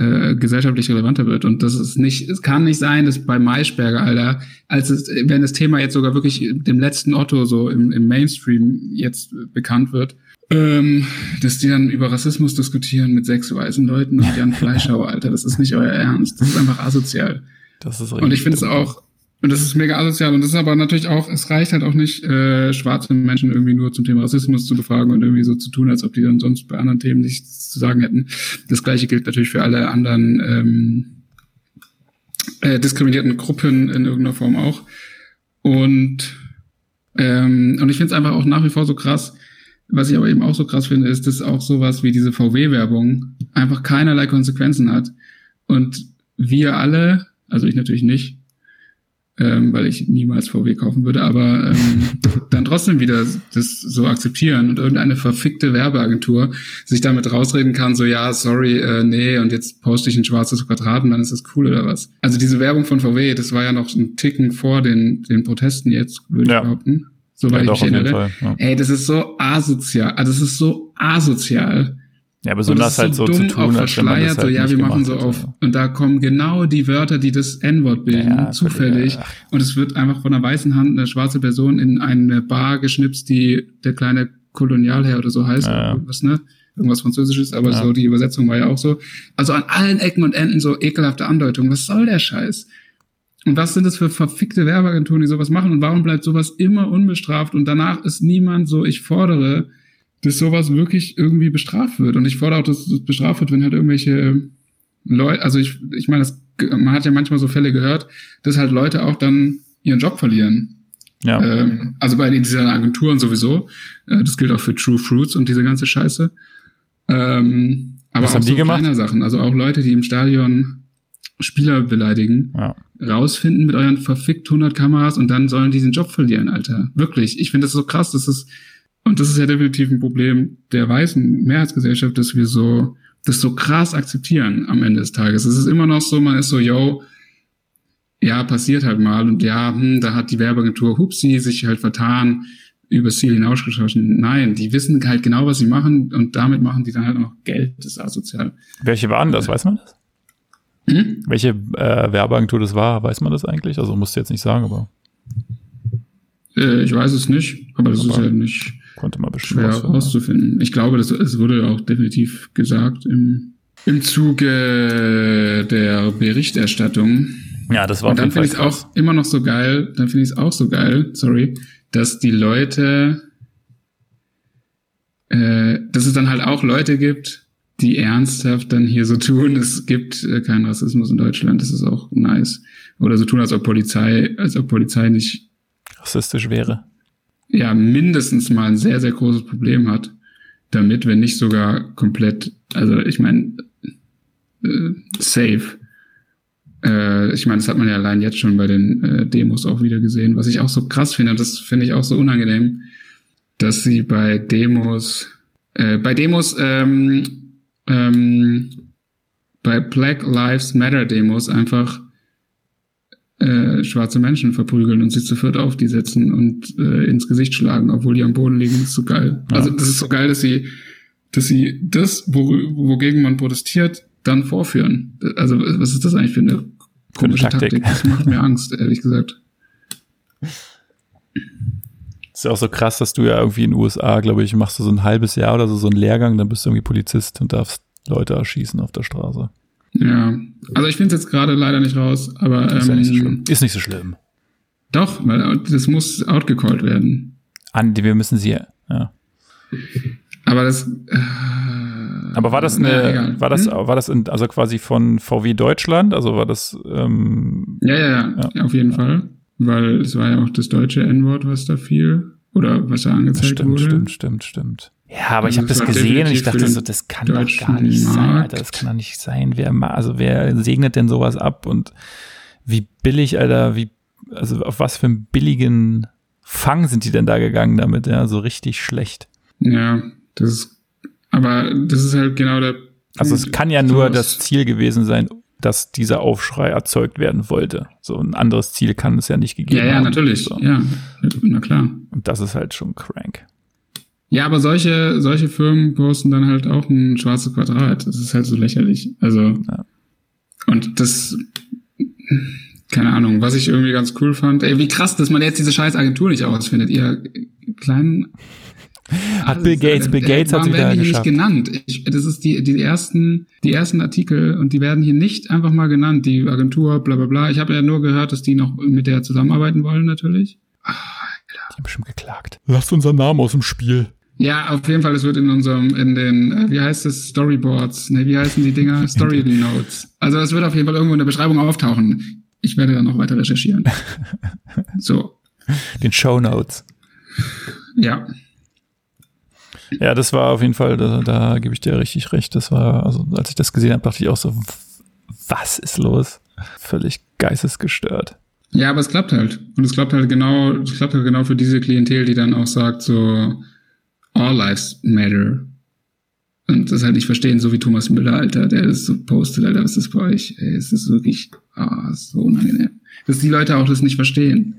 relevanter wird und das ist nicht, es kann nicht sein, dass bei Maischberger, Alter, wenn das Thema jetzt sogar wirklich dem letzten Otto so im Mainstream jetzt bekannt wird, dass die dann über Rassismus diskutieren mit 6 weißen Leuten und Jan Fleischhauer, Alter, das ist nicht euer Ernst, das ist einfach asozial. Das ist richtig. Und ich finde es auch, und das ist mega asozial und das ist aber natürlich auch, es reicht halt auch nicht, schwarze Menschen irgendwie nur zum Thema Rassismus zu befragen und irgendwie so zu tun, als ob die dann sonst bei anderen Themen nichts zu sagen hätten. Das Gleiche gilt natürlich für alle anderen diskriminierten Gruppen in irgendeiner Form auch. Und ich finde es einfach auch nach wie vor so krass, was ich aber eben auch so krass finde, ist, dass auch sowas wie diese VW-Werbung einfach keinerlei Konsequenzen hat. Und wir alle, also ich natürlich nicht, weil ich niemals VW kaufen würde, aber dann trotzdem wieder das so akzeptieren und irgendeine verfickte Werbeagentur sich damit rausreden kann, so ja, sorry, nee, und jetzt poste ich ein schwarzes Quadrat und dann ist das cool oder was. Also diese Werbung von VW, das war ja noch ein Ticken vor den Protesten jetzt, würde ich behaupten. Soweit ich erinnere. Fall, ja. Ey, das ist so asozial. Also das ist so asozial. Ja, aber so das halt so dumm, zu tun, als wenn man das halt so, ja, wir machen so auf. Ja. Und da kommen genau die Wörter, die das N-Wort bilden, ja, zufällig. Ja. Und es wird einfach von einer weißen Hand eine schwarze Person in eine Bar geschnipst, die der kleine Kolonialherr oder so heißt. Ja. Irgendwas, ne? Irgendwas Französisches, aber so die Übersetzung war ja auch so. Also an allen Ecken und Enden so ekelhafte Andeutungen. Was soll der Scheiß? Und was sind das für verfickte Werbeagenturen, die sowas machen? Und warum bleibt sowas immer unbestraft? Und danach ist niemand so, ich fordere, dass sowas wirklich irgendwie bestraft wird. Und ich fordere auch, dass es bestraft wird, wenn halt irgendwelche Leute, also ich meine, man hat ja manchmal so Fälle gehört, dass halt Leute auch dann ihren Job verlieren. Ja. Also bei diesen Agenturen sowieso. Das gilt auch für True Fruits und diese ganze Scheiße. Aber was auch so kleine Sachen. Also auch Leute, die im Stadion Spieler beleidigen, rausfinden mit euren verfickt 100 Kameras und dann sollen die den Job verlieren, Alter. Wirklich. Ich finde das so krass, dass es, und das ist ja definitiv ein Problem der weißen Mehrheitsgesellschaft, dass wir so, das so krass akzeptieren am Ende des Tages. Es ist immer noch so, man ist so, yo, ja, passiert halt mal und ja, da hat die Werbeagentur, hupsi, sich halt vertan, übers Ziel hinausgeschossen. Nein, die wissen halt genau, was sie machen und damit machen die dann halt auch noch Geld. Das ist asozial. Welche waren das? Weiß man das? Welche Werbeagentur das war, weiß man das eigentlich? Also musst du jetzt nicht sagen, aber... ich weiß es nicht, aber das ist ja nicht konnte man schwer herauszufinden. Ich glaube, es wurde auch definitiv gesagt im Zuge der Berichterstattung. Ja, das war und dann finde ich es auch immer noch so geil, dass die Leute, dass es dann halt auch Leute gibt, die ernsthaft dann hier so tun, es gibt keinen Rassismus in Deutschland, das ist auch nice. Oder so tun, als ob Polizei nicht rassistisch wäre. Ja, mindestens mal ein sehr, sehr großes Problem hat damit, wenn nicht sogar komplett, also ich meine, safe. Ich meine, das hat man ja allein jetzt schon bei den Demos auch wieder gesehen, was ich auch so krass finde, und das finde ich auch so unangenehm, dass sie bei Demos, bei Black Lives Matter Demos einfach schwarze Menschen verprügeln und sie zu viert auf die setzen und ins Gesicht schlagen, obwohl die am Boden liegen. Das ist so geil. Ja. Also das ist so geil, dass sie das, wogegen man protestiert, dann vorführen. Also was ist das eigentlich für eine komische Taktik? Das macht mir Angst, ehrlich gesagt. Ist ja auch so krass, dass du ja irgendwie in den USA, glaube ich, machst du so ein halbes Jahr oder so einen Lehrgang, dann bist du irgendwie Polizist und darfst Leute erschießen auf der Straße. Ja, also ich finde es jetzt gerade leider nicht raus, aber... ist ja nicht so schlimm. Ist nicht so schlimm. Doch, weil das muss outgecallt werden. Wir müssen sie, ja. Aber das... aber war das also quasi von VW Deutschland? Also war das... ja, auf jeden Fall. Weil es war ja auch das deutsche N-Wort, was da fiel oder was da angezeigt wurde. Stimmt. Ja, aber also ich habe das gesehen und ich dachte so, das kann doch gar nicht sein, Alter, das kann doch nicht sein. Wer segnet denn sowas ab und wie billig, Alter, auf was für einen billigen Fang sind die denn da gegangen damit? Ja, so richtig schlecht. Ja, das ist halt genau der Punkt. Also es kann ja nur das Ziel gewesen sein, dass dieser Aufschrei erzeugt werden wollte. So ein anderes Ziel kann es ja nicht gegeben haben. Ja, natürlich. So. Ja, na klar. Und das ist halt schon crank. Ja, aber solche Firmen posten dann halt auch ein schwarzes Quadrat. Das ist halt so lächerlich. Also und das, keine Ahnung, was ich irgendwie ganz cool fand. Ey, wie krass, dass man jetzt diese scheiß Agentur nicht ausfindet. Ihr kleinen... Hat Bill Gates hat sie wieder hier geschafft. Nicht genannt. Das ist die ersten Artikel und die werden hier nicht einfach mal genannt. Die Agentur, bla bla bla. Ich habe ja nur gehört, dass die noch mit der zusammenarbeiten wollen natürlich. Die haben bestimmt geklagt. Lasst unseren Namen aus dem Spiel. Ja, auf jeden Fall. Es wird in den wie heißt es, Storyboards? Ne, wie heißen die Dinger? Story Notes. Also es wird auf jeden Fall irgendwo in der Beschreibung auftauchen. Ich werde dann noch weiter recherchieren. So. Den Shownotes. Ja. Ja, das war auf jeden Fall, da gebe ich dir richtig recht. Das war, also als ich das gesehen habe, dachte ich auch so, was ist los? Völlig geistesgestört. Ja, aber es klappt halt. Und es klappt halt genau für diese Klientel, die dann auch sagt, so, all lives matter. Und das halt nicht verstehen, so wie Thomas Müller, Alter, der das so postet, Alter, was ist bei euch? Ey, es ist wirklich, so unangenehm. Dass die Leute auch das nicht verstehen.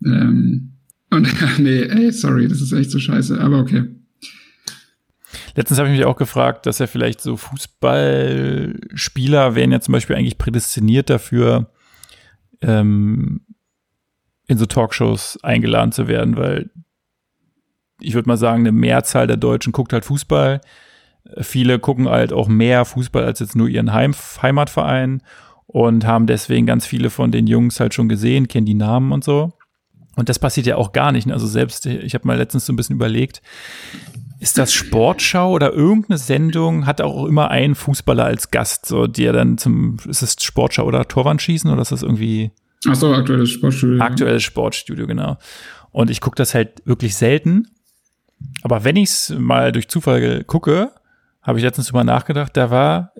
Das ist echt so scheiße, aber okay. Letztens habe ich mich auch gefragt, dass ja vielleicht so Fußballspieler wären ja zum Beispiel eigentlich prädestiniert dafür, in so Talkshows eingeladen zu werden, weil ich würde mal sagen, eine Mehrzahl der Deutschen guckt halt Fußball. Viele gucken halt auch mehr Fußball als jetzt nur ihren Heimatverein und haben deswegen ganz viele von den Jungs halt schon gesehen, kennen die Namen und so. Und das passiert ja auch gar nicht. Also selbst, ich habe mal letztens so ein bisschen überlegt, ist das Sportschau oder irgendeine Sendung, hat auch immer einen Fußballer als Gast, so, der dann ist es Sportschau oder Torwandschießen oder ist das irgendwie? Ach so, aktuelles Sportstudio. Aktuelles Sportstudio, genau. Und ich gucke das halt wirklich selten. Aber wenn ich es mal durch Zufall gucke, habe ich letztens drüber nachgedacht, da war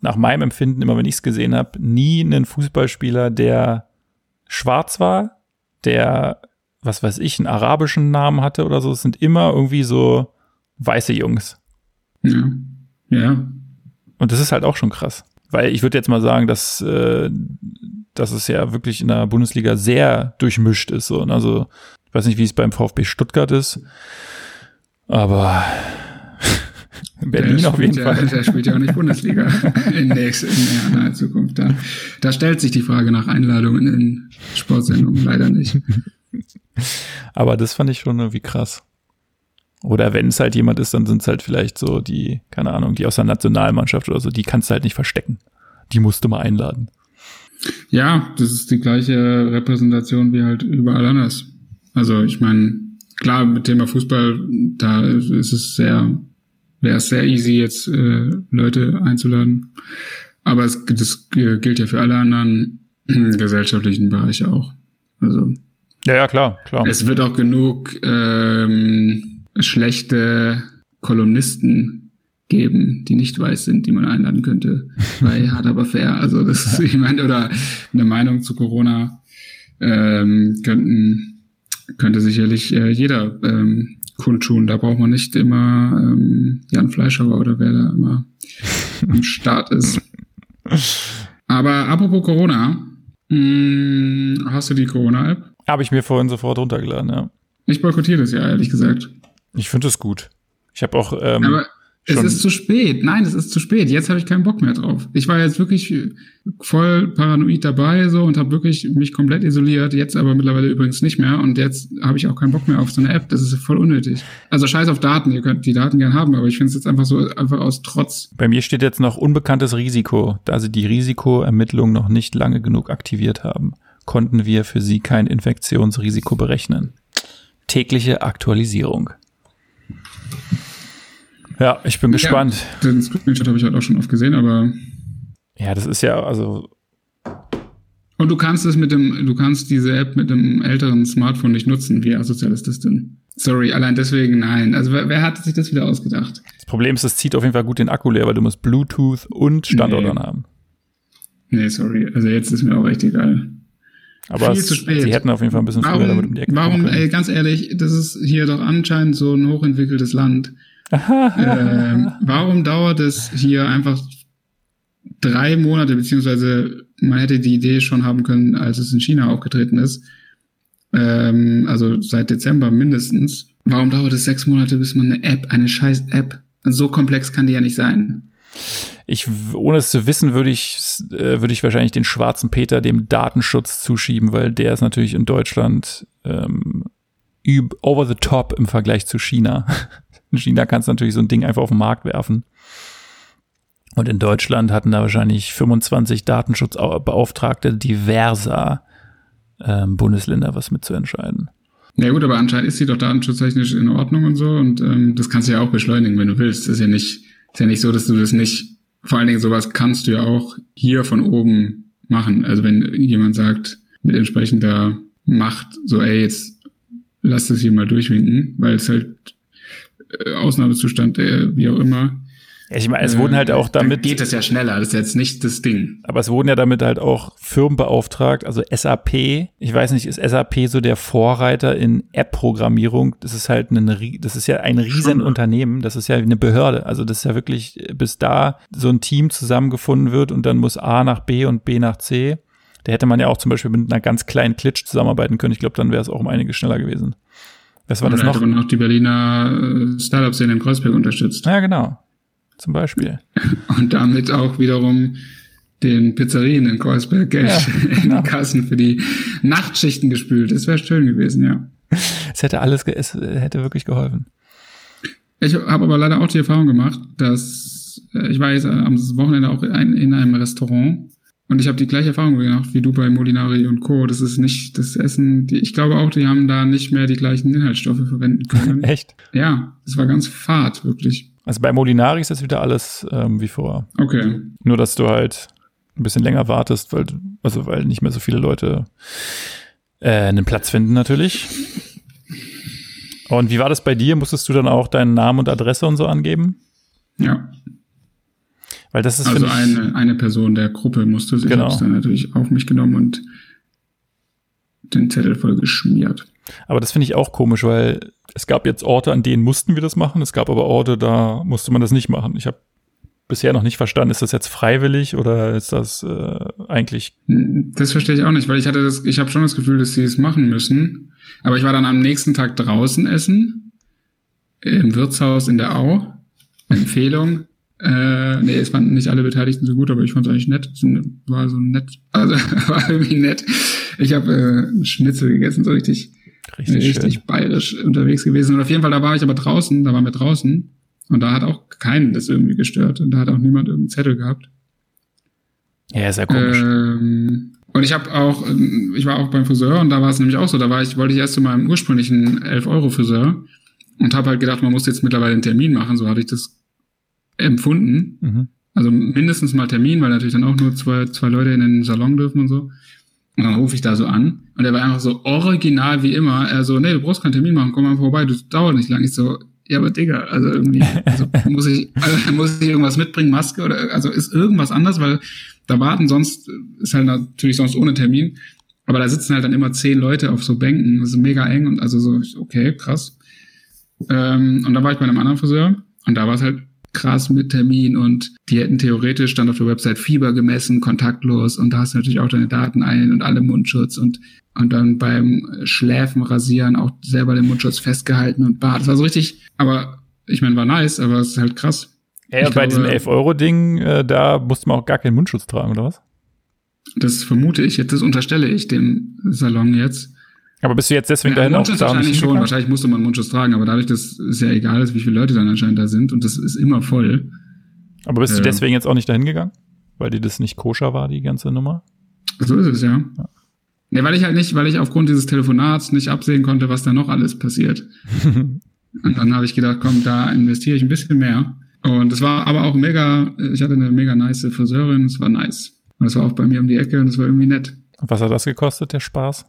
nach meinem Empfinden, immer wenn ich es gesehen habe, nie ein Fußballspieler, der schwarz war, der, was weiß ich, einen arabischen Namen hatte oder so. Es sind immer irgendwie so weiße Jungs. Ja. Ja. Und das ist halt auch schon krass. Weil ich würde jetzt mal sagen, dass es ja wirklich in der Bundesliga sehr durchmischt ist. So. Und also, ich weiß nicht, wie es beim VfB Stuttgart ist, aber in Berlin auf jeden Fall. Der spielt ja auch nicht Bundesliga in naher Zukunft. Da stellt sich die Frage nach Einladungen in Sportsendungen leider nicht. Aber das fand ich schon irgendwie krass. Oder wenn es halt jemand ist, dann sind es halt vielleicht so die, keine Ahnung, die aus der Nationalmannschaft oder so, die kannst du halt nicht verstecken. Die musst du mal einladen. Ja, das ist die gleiche Repräsentation wie halt überall anders. Also ich meine, klar, mit Thema Fußball, da ist es wäre es sehr easy, jetzt Leute einzuladen. Aber das gilt ja für alle anderen gesellschaftlichen Bereiche auch. Also ja, klar. Es wird auch genug schlechte Kolumnisten geben, die nicht weiß sind, die man einladen könnte. Bei Hart aber fair. Also das ist, ich meine, oder eine Meinung zu Corona könnte sicherlich jeder kundtun. Da braucht man nicht immer Jan Fleischhauer oder wer da immer am Start ist. Aber apropos Corona, hast du die Corona-App? Habe ich mir vorhin sofort runtergeladen, ja. Ich boykottiere das ja, ehrlich gesagt. Ich finde es gut. Ich habe auch aber es ist zu spät. Nein, es ist zu spät. Jetzt habe ich keinen Bock mehr drauf. Ich war jetzt wirklich voll paranoid dabei so und habe wirklich mich komplett isoliert. Jetzt aber mittlerweile übrigens nicht mehr. Und jetzt habe ich auch keinen Bock mehr auf so eine App. Das ist voll unnötig. Also scheiß auf Daten. Ihr könnt die Daten gern haben, aber ich finde es jetzt einfach so einfach aus Trotz. Bei mir steht jetzt noch unbekanntes Risiko. Da sie die Risikoermittlung noch nicht lange genug aktiviert haben, konnten wir für sie kein Infektionsrisiko berechnen. Tägliche Aktualisierung. Ja, ich bin gespannt. Ja, den Screenshot habe ich halt auch schon oft gesehen, aber ja, das ist ja, also und du kannst diese App mit dem älteren Smartphone nicht nutzen. Wie asozial ist das denn? Sorry, allein deswegen nein. Also wer hat sich das wieder ausgedacht? Das Problem ist, es zieht auf jeden Fall gut den Akku leer, weil du musst Bluetooth und Standort anhaben. Nee, sorry. Also jetzt ist mir auch echt egal. Aber viel zu spät. Sie hätten auf jeden Fall ein bisschen früher damit um die Ecke. Warum, ey, ganz ehrlich, das ist hier doch anscheinend so ein hochentwickeltes Land. Warum dauert es hier einfach 3 Monate, beziehungsweise man hätte die Idee schon haben können, als es in China aufgetreten ist, also seit Dezember mindestens. Warum dauert es 6 Monate, bis man eine scheiß App, so komplex kann die ja nicht sein. Ohne es zu wissen, würde ich wahrscheinlich den schwarzen Peter dem Datenschutz zuschieben, weil der ist natürlich in Deutschland over the top im Vergleich zu China. In China kannst du natürlich so ein Ding einfach auf den Markt werfen. Und in Deutschland hatten da wahrscheinlich 25 Datenschutzbeauftragte diverser Bundesländer was mitzuentscheiden. Na gut, aber anscheinend ist sie doch datenschutztechnisch in Ordnung und so. Und das kannst du ja auch beschleunigen, wenn du willst. Ist ja nicht so, dass du das nicht, vor allen Dingen sowas kannst du ja auch hier von oben machen. Also wenn jemand sagt, mit entsprechender Macht, so ey, jetzt lass das hier mal durchwinken, weil es halt Ausnahmezustand, wie auch immer. Ich meine, es wurden halt auch damit... Da geht es ja schneller, das ist jetzt nicht das Ding. Aber es wurden ja damit halt auch Firmen beauftragt, also SAP. Ich weiß nicht, ist SAP so der Vorreiter in App-Programmierung? Das ist halt das ist ja ein Riesenunternehmen, das ist ja eine Behörde. Also das ist ja wirklich, bis da so ein Team zusammengefunden wird und dann muss A nach B und B nach C. Da hätte man ja auch zum Beispiel mit einer ganz kleinen Klitsch zusammenarbeiten können. Ich glaube, dann wäre es auch um einiges schneller gewesen. Was war das noch? Und auch die Berliner Startups in Kreuzberg unterstützt. Ja, genau. Zum Beispiel. Und damit auch wiederum den Pizzerien in Kreuzberg Geld in die Kassen für die Nachtschichten gespült. Das wäre schön gewesen, ja. Es hätte wirklich geholfen. Ich habe aber leider auch die Erfahrung gemacht, dass ich war jetzt am Wochenende auch in einem Restaurant und ich habe die gleiche Erfahrung gemacht wie du bei Molinari und Co. Das ist nicht das Essen. Ich glaube auch, die haben da nicht mehr die gleichen Inhaltsstoffe verwenden können. Echt? Ja, es war ganz fad, wirklich. Also bei Molinari ist das wieder alles wie vorher. Okay. Nur, dass du halt ein bisschen länger wartest, weil nicht mehr so viele Leute einen Platz finden natürlich. Und wie war das bei dir? Musstest du dann auch deinen Namen und Adresse und so angeben? Ja. Weil das ist also eine Person der Gruppe musste sich genau. Dann natürlich auf mich genommen und den Zettel voll geschmiert. Aber das finde ich auch komisch, weil es gab jetzt Orte, an denen mussten wir das machen. Es gab aber Orte, da musste man das nicht machen. Ich habe bisher noch nicht verstanden, ist das jetzt freiwillig oder ist das eigentlich? Das verstehe ich auch nicht, weil ich habe schon das Gefühl, dass sie es machen müssen. Aber ich war dann am nächsten Tag draußen essen, im Wirtshaus in der Au. Empfehlung. Es fanden nicht alle Beteiligten so gut, aber ich fand es eigentlich nett. War so nett. Also war irgendwie nett. Ich habe einen Schnitzel gegessen, so richtig bayerisch unterwegs gewesen. Und auf jeden Fall, da waren wir draußen. Und da hat auch keinen das irgendwie gestört. Und da hat auch niemand irgendeinen Zettel gehabt. Ja, ist ja komisch. Und ich war auch beim Friseur und da war es nämlich auch so. Wollte ich erst zu meinem ursprünglichen 11-Euro-Friseur und habe halt gedacht, man muss jetzt mittlerweile einen Termin machen. So hatte ich das empfunden. Mhm. Also mindestens mal Termin, weil natürlich dann auch nur zwei Leute in den Salon dürfen und so. Und dann rufe ich da so an. Und er war einfach so original wie immer. Er so, nee, du brauchst keinen Termin machen, komm mal vorbei, das dauert nicht lang. Ich so, ja, aber Digga, also irgendwie, muss ich irgendwas mitbringen, Maske oder, also ist irgendwas anders, weil da warten sonst, ist halt natürlich sonst ohne Termin. Aber da sitzen halt dann immer 10 Leute auf so Bänken, das ist mega eng und also so, okay, krass. Und dann war ich bei einem anderen Friseur und da war es halt krass mit Termin und die hätten theoretisch, stand auf der Website, Fieber gemessen, kontaktlos und da hast du natürlich auch deine Daten ein und alle Mundschutz und dann beim Schläfen, Rasieren auch selber den Mundschutz festgehalten und Bart. Das war so richtig, aber ich meine, war nice, aber es ist halt krass. Ja, bei diesem 11-Euro-Ding, da musste man auch gar keinen Mundschutz tragen, oder was? Das vermute ich jetzt, das unterstelle ich dem Salon jetzt. Aber bist du jetzt deswegen dahin auch da nicht schon? Wahrscheinlich musste man Mundschutz tragen, aber dadurch, dass es ja egal ist, wie viele Leute dann anscheinend da sind und das ist immer voll. Aber bist du deswegen jetzt auch nicht dahin gegangen? Weil dir das nicht koscher war, die ganze Nummer? So ist es, ja. Ja, weil ich aufgrund dieses Telefonats nicht absehen konnte, was da noch alles passiert. Und dann habe ich gedacht, komm, da investiere ich ein bisschen mehr. Und es war aber auch mega, ich hatte eine mega nice Friseurin, es war nice. Und es war auch bei mir um die Ecke und es war irgendwie nett. Und was hat das gekostet, der Spaß?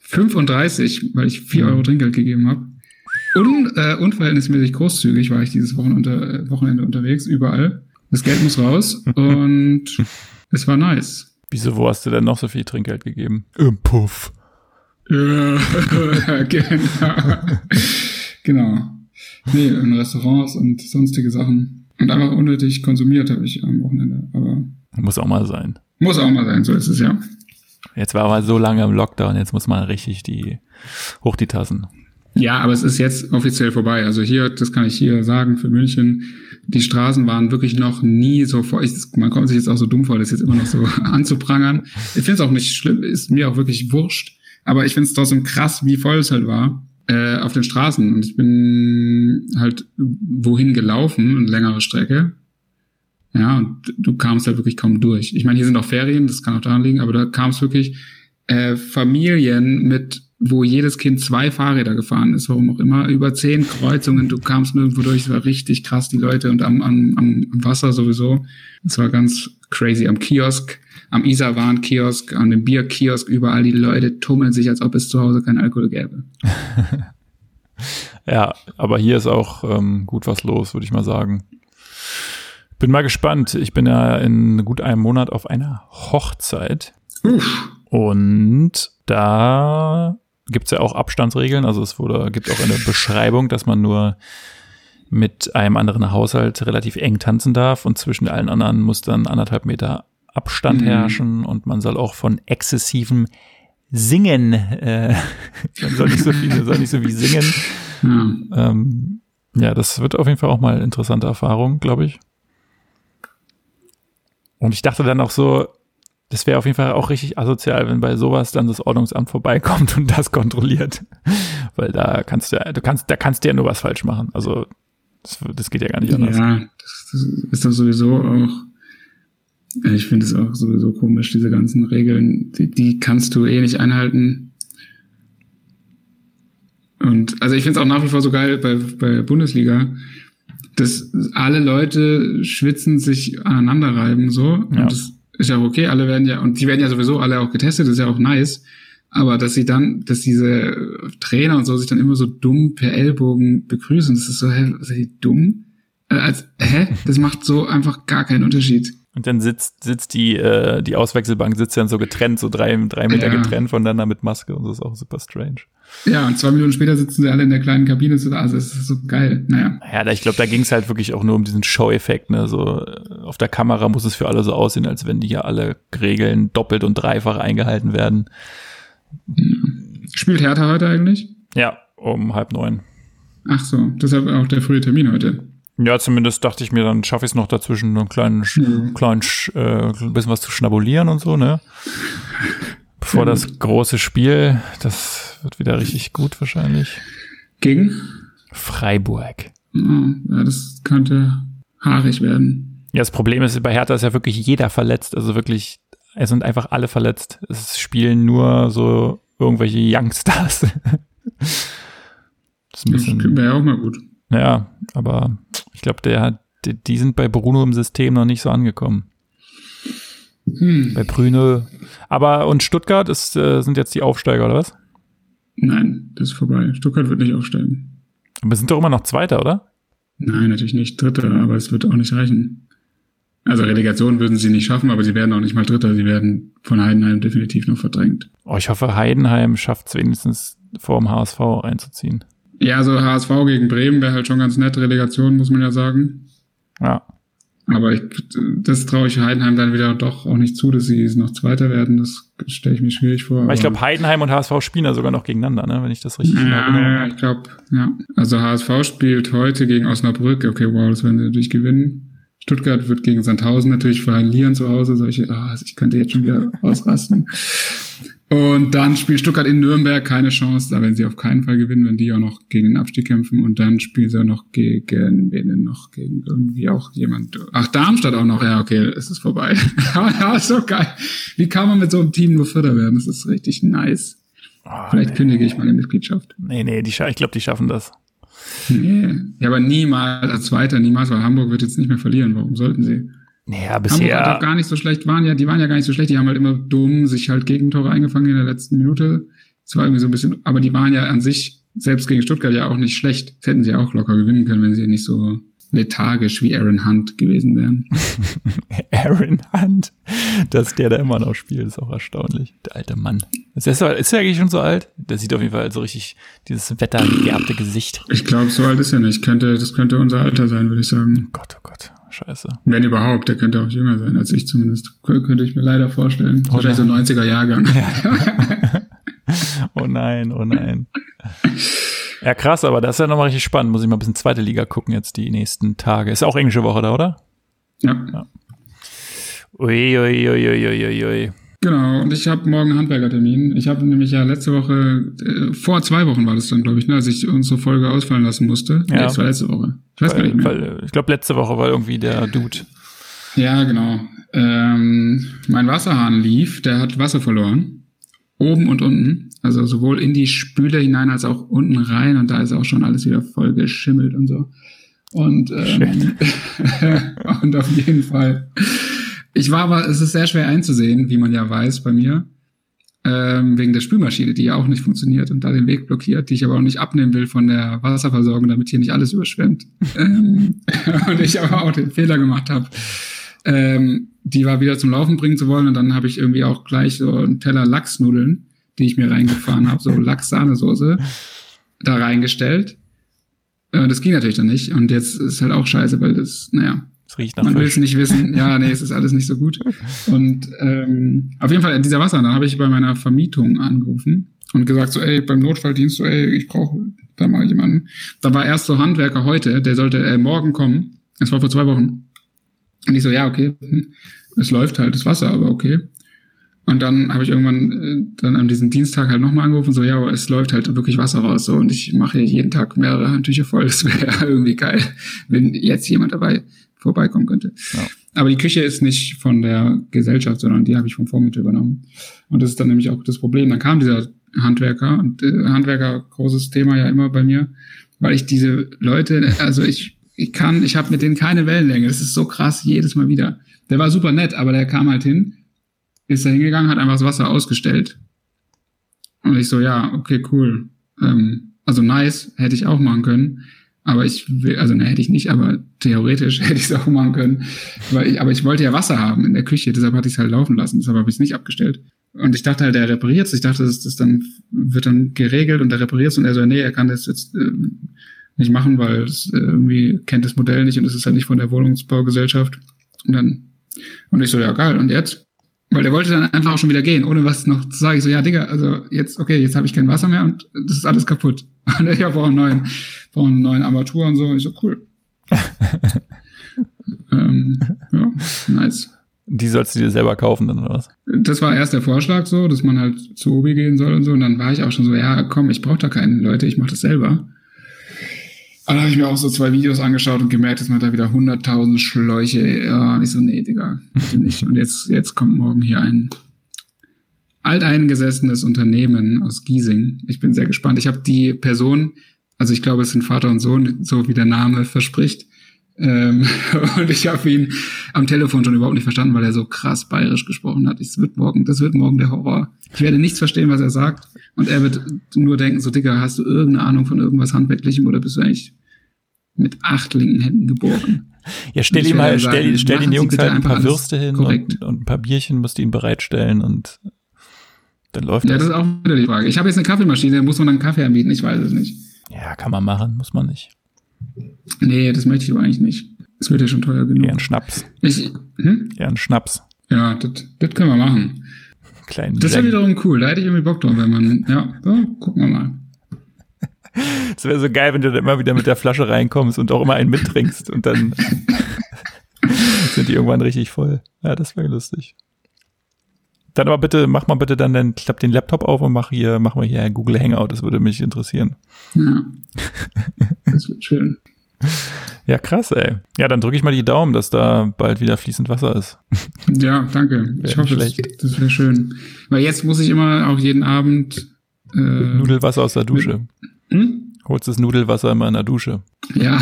35, weil ich 4 Euro Trinkgeld gegeben habe. Unverhältnismäßig großzügig war ich dieses Wochenende unterwegs, überall. Das Geld muss raus und es war nice. Wieso, wo hast du denn noch so viel Trinkgeld gegeben? Im Puff. Genau. Nee, in Restaurants und sonstige Sachen. Und einfach unnötig konsumiert habe ich am Wochenende. Aber muss auch mal sein. Muss auch mal sein, so ist es ja. Jetzt war man so lange im Lockdown, jetzt muss man richtig hoch die Tassen. Ja, aber es ist jetzt offiziell vorbei. Also hier, das kann ich hier sagen, für München, die Straßen waren wirklich noch nie so voll. Man kommt sich jetzt auch so dumm vor, das jetzt immer noch so anzuprangern. Ich finde es auch nicht schlimm, ist mir auch wirklich wurscht. Aber ich finde es trotzdem krass, wie voll es halt war auf den Straßen. Und ich bin halt wohin gelaufen, eine längere Strecke. Ja, und du kamst halt wirklich kaum durch. Ich meine, hier sind auch Ferien, das kann auch daran liegen, aber da kamst wirklich Familien wo jedes Kind 2 Fahrräder gefahren ist, warum auch immer, über 10 Kreuzungen, du kamst nirgendwo durch, es war richtig krass, die Leute und am Wasser sowieso. Es war ganz crazy, am Kiosk, am Isarwarenkiosk, an dem Bierkiosk, überall die Leute tummeln sich, als ob es zu Hause keinen Alkohol gäbe. Ja, aber hier ist auch gut was los, würde ich mal sagen. Bin mal gespannt. Ich bin ja in gut einem Monat auf einer Hochzeit. Und da gibt's ja auch Abstandsregeln. Also es gibt auch eine Beschreibung, dass man nur mit einem anderen Haushalt relativ eng tanzen darf und zwischen allen anderen muss dann 1,5 Meter Abstand herrschen und man soll auch von exzessivem Singen, man soll nicht so viel, man soll nicht so viel singen. Ja, das wird auf jeden Fall auch mal eine interessante Erfahrung, glaube ich. Und ich dachte dann auch so, das wäre auf jeden Fall auch richtig asozial, wenn bei sowas dann das Ordnungsamt vorbeikommt und das kontrolliert. Weil da kannst du ja nur was falsch machen. Also das geht ja gar nicht anders. Ja, das ist doch sowieso auch, ich finde es auch sowieso komisch, diese ganzen Regeln, die kannst du eh nicht einhalten. Und also ich finde es auch nach wie vor so geil bei Bundesliga, dass alle Leute schwitzend sich aneinander reiben, so. Ja. Und das ist ja auch okay, alle werden ja, und die werden ja sowieso alle auch getestet, das ist ja auch nice. Aber dass diese Trainer und so sich dann immer so dumm per Ellbogen begrüßen, das ist so, hä, seid ihr dumm? Das macht so einfach gar keinen Unterschied. Und dann sitzt die Auswechselbank sitzt dann so getrennt, so drei Meter getrennt voneinander mit Maske und so, ist auch super strange. Ja, und 2 Minuten später sitzen sie alle in der kleinen Kabine, also das ist so geil, naja. Ja, ich glaube, da ging es halt wirklich auch nur um diesen Show-Effekt, ne, so auf der Kamera muss es für alle so aussehen, als wenn die hier alle Regeln doppelt und dreifach eingehalten werden. Spielt Hertha heute eigentlich? Ja, um 8:30. Ach so, deshalb auch der frühe Termin heute. Ja, zumindest dachte ich mir, dann schaffe ich es noch dazwischen, einen kleinen bisschen was zu schnabulieren und so, ne? Bevor das große Spiel, das wird wieder richtig gut wahrscheinlich. Gegen? Freiburg. Ja, das könnte haarig werden. Ja, das Problem ist, bei Hertha ist ja wirklich jeder verletzt, also wirklich, es sind einfach alle verletzt. Es spielen nur so irgendwelche Youngstars. Das wäre ja auch mal gut. Ja, aber ich glaube, die sind bei Bruno im System noch nicht so angekommen. Bei Bruno. Aber und Stuttgart sind jetzt die Aufsteiger, oder was? Nein, das ist vorbei. Stuttgart wird nicht aufsteigen. Aber sind doch immer noch Zweiter, oder? Nein, natürlich nicht Dritter, aber es wird auch nicht reichen. Also Relegation würden sie nicht schaffen, aber sie werden auch nicht mal Dritter. Sie werden von Heidenheim definitiv noch verdrängt. Oh, ich hoffe, Heidenheim schafft es wenigstens vor dem HSV reinzuziehen. Ja, so HSV gegen Bremen wäre halt schon ganz nett, Relegation, muss man ja sagen. Ja. Aber das traue ich Heidenheim dann wieder doch auch nicht zu, dass sie noch Zweiter werden. Das stelle ich mir schwierig vor. Aber ich glaube, Heidenheim und HSV spielen ja sogar noch gegeneinander, ne? Wenn ich das richtig erinnere. Ja, ich glaube, ja. Also HSV spielt heute gegen Osnabrück. Okay, wow, das werden sie natürlich gewinnen. Stuttgart wird gegen Sandhausen natürlich verlieren zu Hause. Ich könnte jetzt schon wieder ausrasten. Und dann spielt Stuttgart in Nürnberg, keine Chance, da werden sie auf keinen Fall gewinnen, wenn die auch noch gegen den Abstieg kämpfen. Und dann spielen sie auch noch gegen irgendwie auch jemand. Ach, Darmstadt auch noch, ja, okay, es ist vorbei. Ja, ist doch geil. Wie kann man mit so einem Team nur Vierter werden? Das ist richtig nice. Kündige ich meine Mitgliedschaft. Ich glaube, die schaffen das. Nee, ja, aber niemals als Zweiter, niemals, weil Hamburg wird jetzt nicht mehr verlieren. Warum sollten sie? Naja, bisher. Hamburg gar nicht so schlecht die waren ja gar nicht so schlecht, die haben halt immer dumm sich halt Gegentore eingefangen in der letzten Minute. Das war irgendwie so ein bisschen, aber die waren ja an sich, selbst gegen Stuttgart, ja auch nicht schlecht. Das hätten sie auch locker gewinnen können, wenn sie nicht so lethargisch wie Aaron Hunt gewesen wären. Aaron Hunt? Dass der da immer noch spielt, ist auch erstaunlich. Der alte Mann. Ist er eigentlich schon so alt? Der sieht auf jeden Fall so richtig dieses wettergeerbte Gesicht. Ich glaube, so alt ist er nicht. Das könnte unser Alter sein, würde ich sagen. Oh Gott. Scheiße. Wenn überhaupt, der könnte auch jünger sein als ich zumindest. Könnte ich mir leider vorstellen. Wahrscheinlich so ein 90er-Jahrgang. Ja. Oh nein. Ja, krass, aber das ist ja nochmal richtig spannend. Muss ich mal ein bisschen zweite Liga gucken jetzt die nächsten Tage. Ist auch englische Woche da, oder? Ja. Ui. Genau, und ich habe morgen einen Handwerkertermin. Ich habe nämlich ja letzte Woche, vor 2 Wochen war das dann, glaube ich, ne, als ich unsere Folge ausfallen lassen musste. Ja. Das war letzte Woche. Ich weiß gar nicht mehr. Ich glaube, letzte Woche war irgendwie der Dude. Ja, genau. Mein Wasserhahn lief, der hat Wasser verloren. Oben und unten. Also sowohl in die Spüle hinein als auch unten rein. Und da ist auch schon alles wieder voll geschimmelt und so. Und, und auf jeden Fall... es ist sehr schwer einzusehen, wie man ja weiß bei mir. wegen der Spülmaschine, die ja auch nicht funktioniert und da den Weg blockiert, die ich aber auch nicht abnehmen will von der Wasserversorgung, damit hier nicht alles überschwemmt. Und ich aber auch den Fehler gemacht habe, die war wieder zum Laufen bringen zu wollen. Und dann habe ich irgendwie auch gleich so einen Teller Lachsnudeln, die ich mir reingefahren habe, so Lachs-Sahnesoße, da reingestellt. Das ging natürlich dann nicht. Und jetzt ist halt auch scheiße, weil das, naja, man will es nicht wissen. Ja, nee, es ist alles nicht so gut. Und auf jeden Fall in dieser Wasser. Dann habe ich bei meiner Vermietung angerufen und gesagt so, ey, beim Notfalldienst, so, ey, ich brauche da mal jemanden. Da war erst so Handwerker heute, der sollte morgen kommen. Das war vor 2 Wochen. Und ich so, ja, okay, es läuft halt das Wasser, aber okay. Und dann habe ich irgendwann dann an diesem Dienstag halt nochmal angerufen, so, ja, aber es läuft halt wirklich Wasser raus, so, und ich mache jeden Tag mehrere Handtücher voll. Das wäre irgendwie geil, wenn jetzt jemand dabei vorbeikommen könnte. Ja. Aber die Küche ist nicht von der Gesellschaft, sondern die habe ich vom Vormieter übernommen. Und das ist dann nämlich auch das Problem. Dann kam dieser Handwerker, und Handwerker, großes Thema ja immer bei mir, weil ich diese Leute, also ich habe mit denen keine Wellenlänge. Das ist so krass, jedes Mal wieder. Der war super nett, aber der kam halt hin, ist da hingegangen, hat einfach das Wasser ausgestellt. Und ich so, ja, okay, cool. Also nice, hätte ich auch machen können. Aber hätte ich nicht, aber theoretisch hätte ich es auch machen können. Aber ich wollte ja Wasser haben in der Küche, deshalb hatte ich es halt laufen lassen, deshalb habe ich es nicht abgestellt. Und ich dachte halt, er repariert es. Ich dachte, das wird dann geregelt und er repariert es. Und er so, nee, er kann das jetzt nicht machen, weil es irgendwie kennt das Modell nicht und es ist halt nicht von der Wohnungsbaugesellschaft. Und ich so, ja, geil, und jetzt? Weil der wollte dann einfach auch schon wieder gehen, ohne was noch zu sagen. Ich so, ja, Digga, also jetzt habe ich kein Wasser mehr und das ist alles kaputt. Und ich brauche einen neuen Armatur und so. Und ich so, cool. Ja, nice. Die sollst du dir selber kaufen dann, oder was? Das war erst der Vorschlag so, dass man halt zu Obi gehen soll und so. Und dann war ich auch schon so, ja, komm, ich brauche da keine Leute, ich mache das selber. Aber da habe ich mir auch so 2 Videos angeschaut und gemerkt, dass man da wieder 100.000 Schläuche, ja, und ich so, nee, Digga, bitte nicht. Und jetzt kommt morgen hier ein alteingesessenes Unternehmen aus Giesing. Ich bin sehr gespannt. Ich habe die Person, also ich glaube, es sind Vater und Sohn, so wie der Name verspricht. Und ich habe ihn am Telefon schon überhaupt nicht verstanden, weil er so krass bayerisch gesprochen hat. Das wird morgen der Horror. Ich werde nichts verstehen, was er sagt. Und er wird nur denken, so, Digga, hast du irgendeine Ahnung von irgendwas Handwerklichem oder bist du eigentlich mit 8 linken Händen geboren? Ja, stell den Jungs halt ein paar Würste hin und ein paar Bierchen musst du ihnen bereitstellen und dann läuft das. Ja, das ist auch wieder die Frage. Ich habe jetzt eine Kaffeemaschine, muss man dann Kaffee anbieten? Ich weiß es nicht. Ja, kann man machen, muss man nicht. Nee, das möchte ich aber eigentlich nicht. Das wird ja schon teuer genug. Eher ein Schnaps. Eher ein Schnaps. Ja, das können wir machen. Das wäre wiederum cool, da hätte ich irgendwie Bock drauf, wenn man, ja, so, gucken wir mal. Es wäre so geil, wenn du dann immer wieder mit der Flasche reinkommst und auch immer einen mittrinkst und dann sind die irgendwann richtig voll. Ja, das wäre lustig. Dann aber bitte, mach mal bitte dann den Laptop auf und mach mal hier ein Google Hangout, das würde mich interessieren. Ja, das wird schön. Ja, krass, ey. Ja, dann drücke ich mal die Daumen, dass da bald wieder fließend Wasser ist. Ja, danke. Ich hoffe, das wäre schön. Weil jetzt muss ich immer auch jeden Abend Nudelwasser aus der Dusche. Holst das Nudelwasser immer in der Dusche. Ja,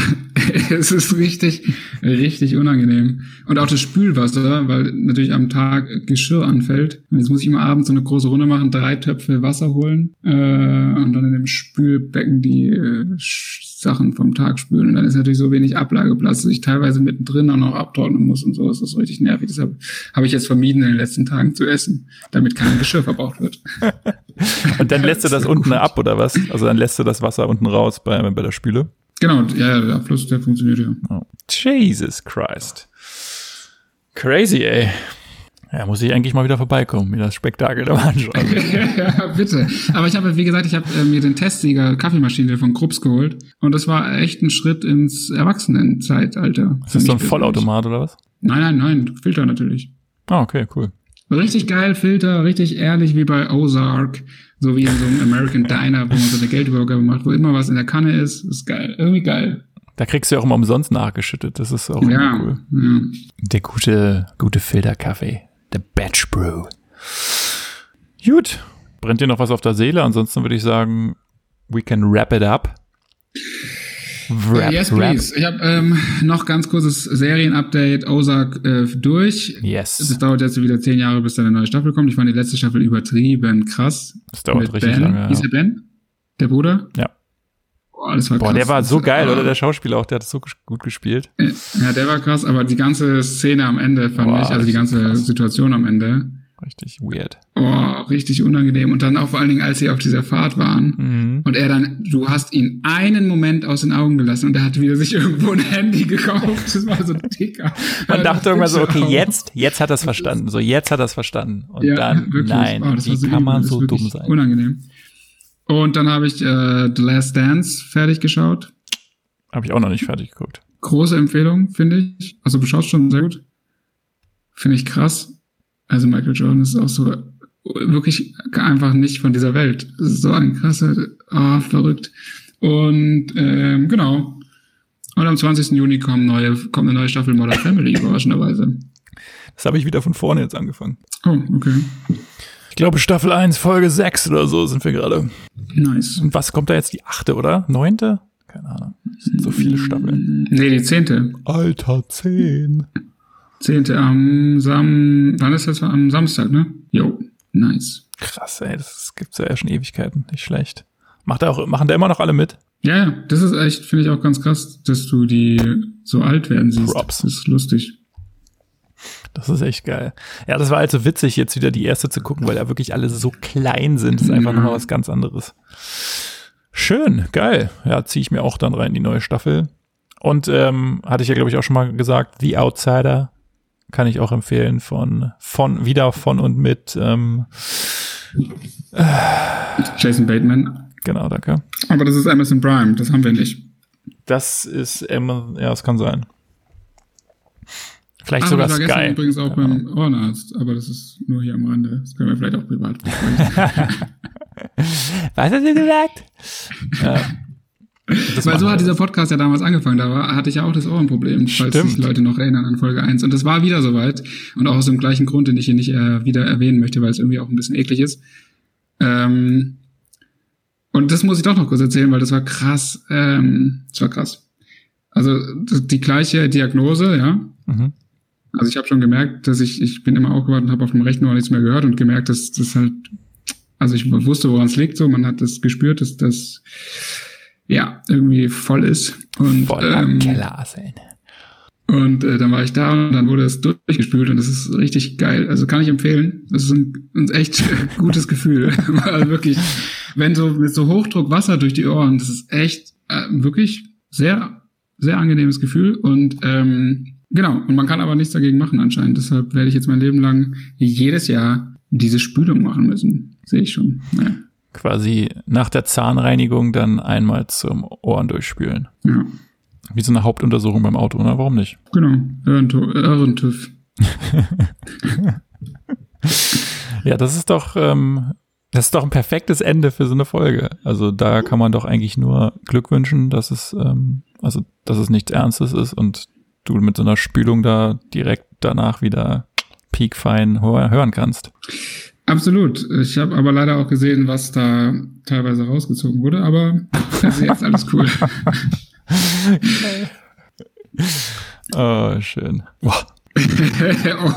es ist richtig, richtig unangenehm. Und auch das Spülwasser, weil natürlich am Tag Geschirr anfällt. Und jetzt muss ich immer abends so eine große Runde machen, 3 Töpfe Wasser holen und dann in dem Spülbecken die Sachen vom Tag spülen. Und dann ist natürlich so wenig Ablageplatz, dass ich teilweise mittendrin auch noch abtrocknen muss und so. Das ist richtig nervig. Deshalb habe ich jetzt vermieden, in den letzten Tagen zu essen, damit kein Geschirr verbraucht wird. Und dann lässt du das unten ab, oder was? Also dann lässt du das Wasser unten raus bei der Spüle? Genau, ja, der Abfluss, der funktioniert ja. Oh. Jesus Christ. Crazy, ey. Ja, muss ich eigentlich mal wieder vorbeikommen, mir das Spektakel da mal anschauen. Ja, bitte. Aber ich habe mir den Testsieger Kaffeemaschine von Krups geholt und das war echt ein Schritt ins Erwachsenenzeitalter. Ist das so ein Vollautomat oder was? Nein, Filter natürlich. Ah, okay, cool. Richtig geil, Filter, richtig ehrlich wie bei Ozark, so wie in so einem American Diner, wo man so eine Geldübergabe macht, wo immer was in der Kanne ist. Ist geil, irgendwie geil. Da kriegst du ja auch immer umsonst nachgeschüttet, das ist auch immer cool. Ja. Der gute Filterkaffee. The Batch Brew. Gut. Brennt dir noch was auf der Seele? Ansonsten würde ich sagen, we can wrap it up. Rap, yes, please. Rap. Ich habe noch ganz kurzes Serienupdate, Ozark durch. Yes. Es dauert jetzt wieder 10 Jahre, bis da eine neue Staffel kommt. Ich fand die letzte Staffel übertrieben krass. Das dauert mit richtig Ben. Lange. Hieß ja. Ben? Der Bruder? Ja. Boah, das war krass. Der war so geil, oder? Der Schauspieler auch, der hat so gut gespielt. Ja, der war krass, aber die ganze Szene am Ende fand ich, also die ganze Situation am Ende. Richtig weird. Oh, richtig unangenehm. Und dann auch vor allen Dingen, als sie auf dieser Fahrt waren und er dann, du hast ihn einen Moment aus den Augen gelassen und er hat wieder sich irgendwo ein Handy gekauft. Das war so dicker. Man dachte irgendwann so, okay, jetzt hat er es verstanden. So, jetzt hat er es verstanden. Und ja, dann, wirklich. Nein, oh, das wie so kann man so dumm sein? Unangenehm. Und dann habe ich The Last Dance fertig geschaut. Habe ich auch noch nicht fertig geguckt. Große Empfehlung, finde ich. Also du schaust schon sehr gut. Finde ich krass. Also Michael Jordan ist auch so wirklich einfach nicht von dieser Welt. So ein krasser, verrückt. Und genau. Und am 20. Juni kommt eine neue Staffel Modern Family, überraschenderweise. Das habe ich wieder von vorne jetzt angefangen. Oh, okay. Ich glaube Staffel 1, Folge 6 oder so sind wir gerade. Nice. Und was kommt da jetzt? Die 8., oder? 9.? Keine Ahnung. Das sind so viele Staffeln. Nee, die 10. Alter, 10. 10. Wann ist das? Am Samstag, ne? Jo, nice. Krass, ey, das gibt's ja schon Ewigkeiten, nicht schlecht. Machen da immer noch alle mit? Ja, das ist echt, finde ich auch ganz krass, dass du die so alt werden siehst. Props. Das ist lustig. Das ist echt geil. Ja, das war halt so witzig, jetzt wieder die erste zu gucken, weil da wirklich alle so klein sind. Das ist einfach nochmal was ganz anderes. Schön, geil. Ja, ziehe ich mir auch dann rein, die neue Staffel. Und hatte ich ja, glaube ich, auch schon mal gesagt, The Outsider kann ich auch empfehlen von und mit Jason Bateman. Genau, danke. Aber das ist Amazon Prime, das haben wir nicht. Das ist Amazon, ja, das kann sein. Vielleicht sogar Sky. Ich war gestern übrigens auch beim Ohrenarzt, aber das ist nur hier am Rande. Das können wir vielleicht auch privat besprechen. Was hast du gesagt? Ja. Weil so hat dieser Podcast ja damals angefangen, hatte ich ja auch das Ohrenproblem, falls sich Leute noch erinnern an Folge 1. Und das war wieder soweit und auch aus dem gleichen Grund, den ich hier nicht wieder erwähnen möchte, weil es irgendwie auch ein bisschen eklig ist. Und das muss ich doch noch kurz erzählen, weil das war krass. Das war krass. Also die gleiche Diagnose, ja. Mhm. Also ich habe schon gemerkt, dass ich bin immer aufgewacht und habe auf dem rechten Ohr nichts mehr gehört und gemerkt, dass das halt, also ich wusste, woran es liegt, so, man hat das gespürt, dass das ja, irgendwie voll ist. Und voller Kellerasseln. Und dann war ich da und dann wurde es durchgespült und das ist richtig geil. Also kann ich empfehlen. Das ist ein echt gutes Gefühl. Also wirklich, wenn so mit so Hochdruck Wasser durch die Ohren, das ist echt wirklich sehr, sehr angenehmes Gefühl. Und genau, und man kann aber nichts dagegen machen anscheinend. Deshalb werde ich jetzt mein Leben lang jedes Jahr diese Spülung machen müssen. Sehe ich schon. Naja. Quasi nach der Zahnreinigung dann einmal zum Ohren durchspülen. Ja. Wie so eine Hauptuntersuchung beim Auto, oder? Warum nicht? Genau, Ohrentüff. Ja, das ist doch ein perfektes Ende für so eine Folge. Also da kann man doch eigentlich nur Glück wünschen, dass es, dass es nichts Ernstes ist und du mit so einer Spülung da direkt danach wieder piekfein hören kannst. Absolut. Ich habe aber leider auch gesehen, was da teilweise rausgezogen wurde, aber das ist jetzt alles cool. Oh, schön. Wow.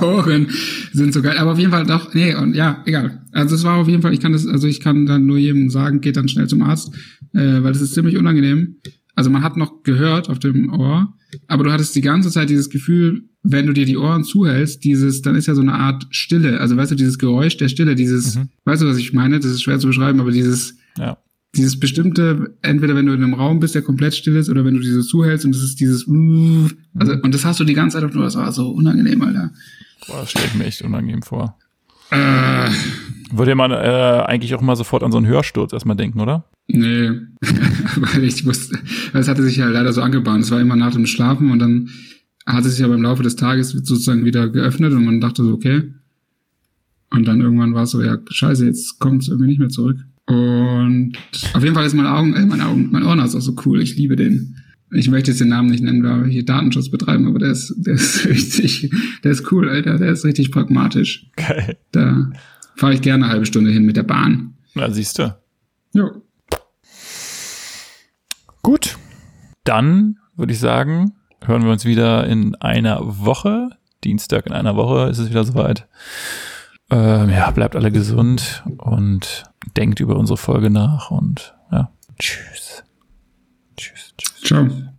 Ohren sind so geil, aber auf jeden Fall doch, nee, und ja, egal. Also es war auf jeden Fall, ich kann dann nur jedem sagen, geht dann schnell zum Arzt, weil das ist ziemlich unangenehm. Also man hat noch gehört auf dem Ohr, aber du hattest die ganze Zeit dieses Gefühl, wenn du dir die Ohren zuhältst, dann ist ja so eine Art Stille, also weißt du, dieses Geräusch der Stille, weißt du, was ich meine? Das ist schwer zu beschreiben, aber dieses bestimmte, entweder wenn du in einem Raum bist, der komplett still ist, oder wenn du diese zuhältst und es ist dieses, also, und das hast du die ganze Zeit auf dem Ohr, das war so unangenehm, Alter. Boah, das stellt mir echt unangenehm vor. Würde man eigentlich auch mal sofort an so einen Hörsturz erstmal denken, oder? Nee, weil ich wusste, es hatte sich ja leider so angebahnt. Es war immer nach dem Schlafen und dann hat es sich ja beim Laufe des Tages sozusagen wieder geöffnet und man dachte so, okay. Und dann irgendwann war es so, ja, scheiße, jetzt kommt es irgendwie nicht mehr zurück. Und auf jeden Fall ist mein Ohrenarzt auch so cool. Ich liebe den. Ich möchte jetzt den Namen nicht nennen, weil wir hier Datenschutz betreiben, aber der ist cool, Alter. Der ist richtig pragmatisch. Geil. Da fahre ich gerne eine halbe Stunde hin mit der Bahn. Na, siehst du. Jo. Gut. Dann würde ich sagen, hören wir uns wieder in einer Woche. Dienstag in einer Woche ist es wieder soweit. Ja, bleibt alle gesund und denkt über unsere Folge nach und ja. Tschüss. Tschüss. Ciao.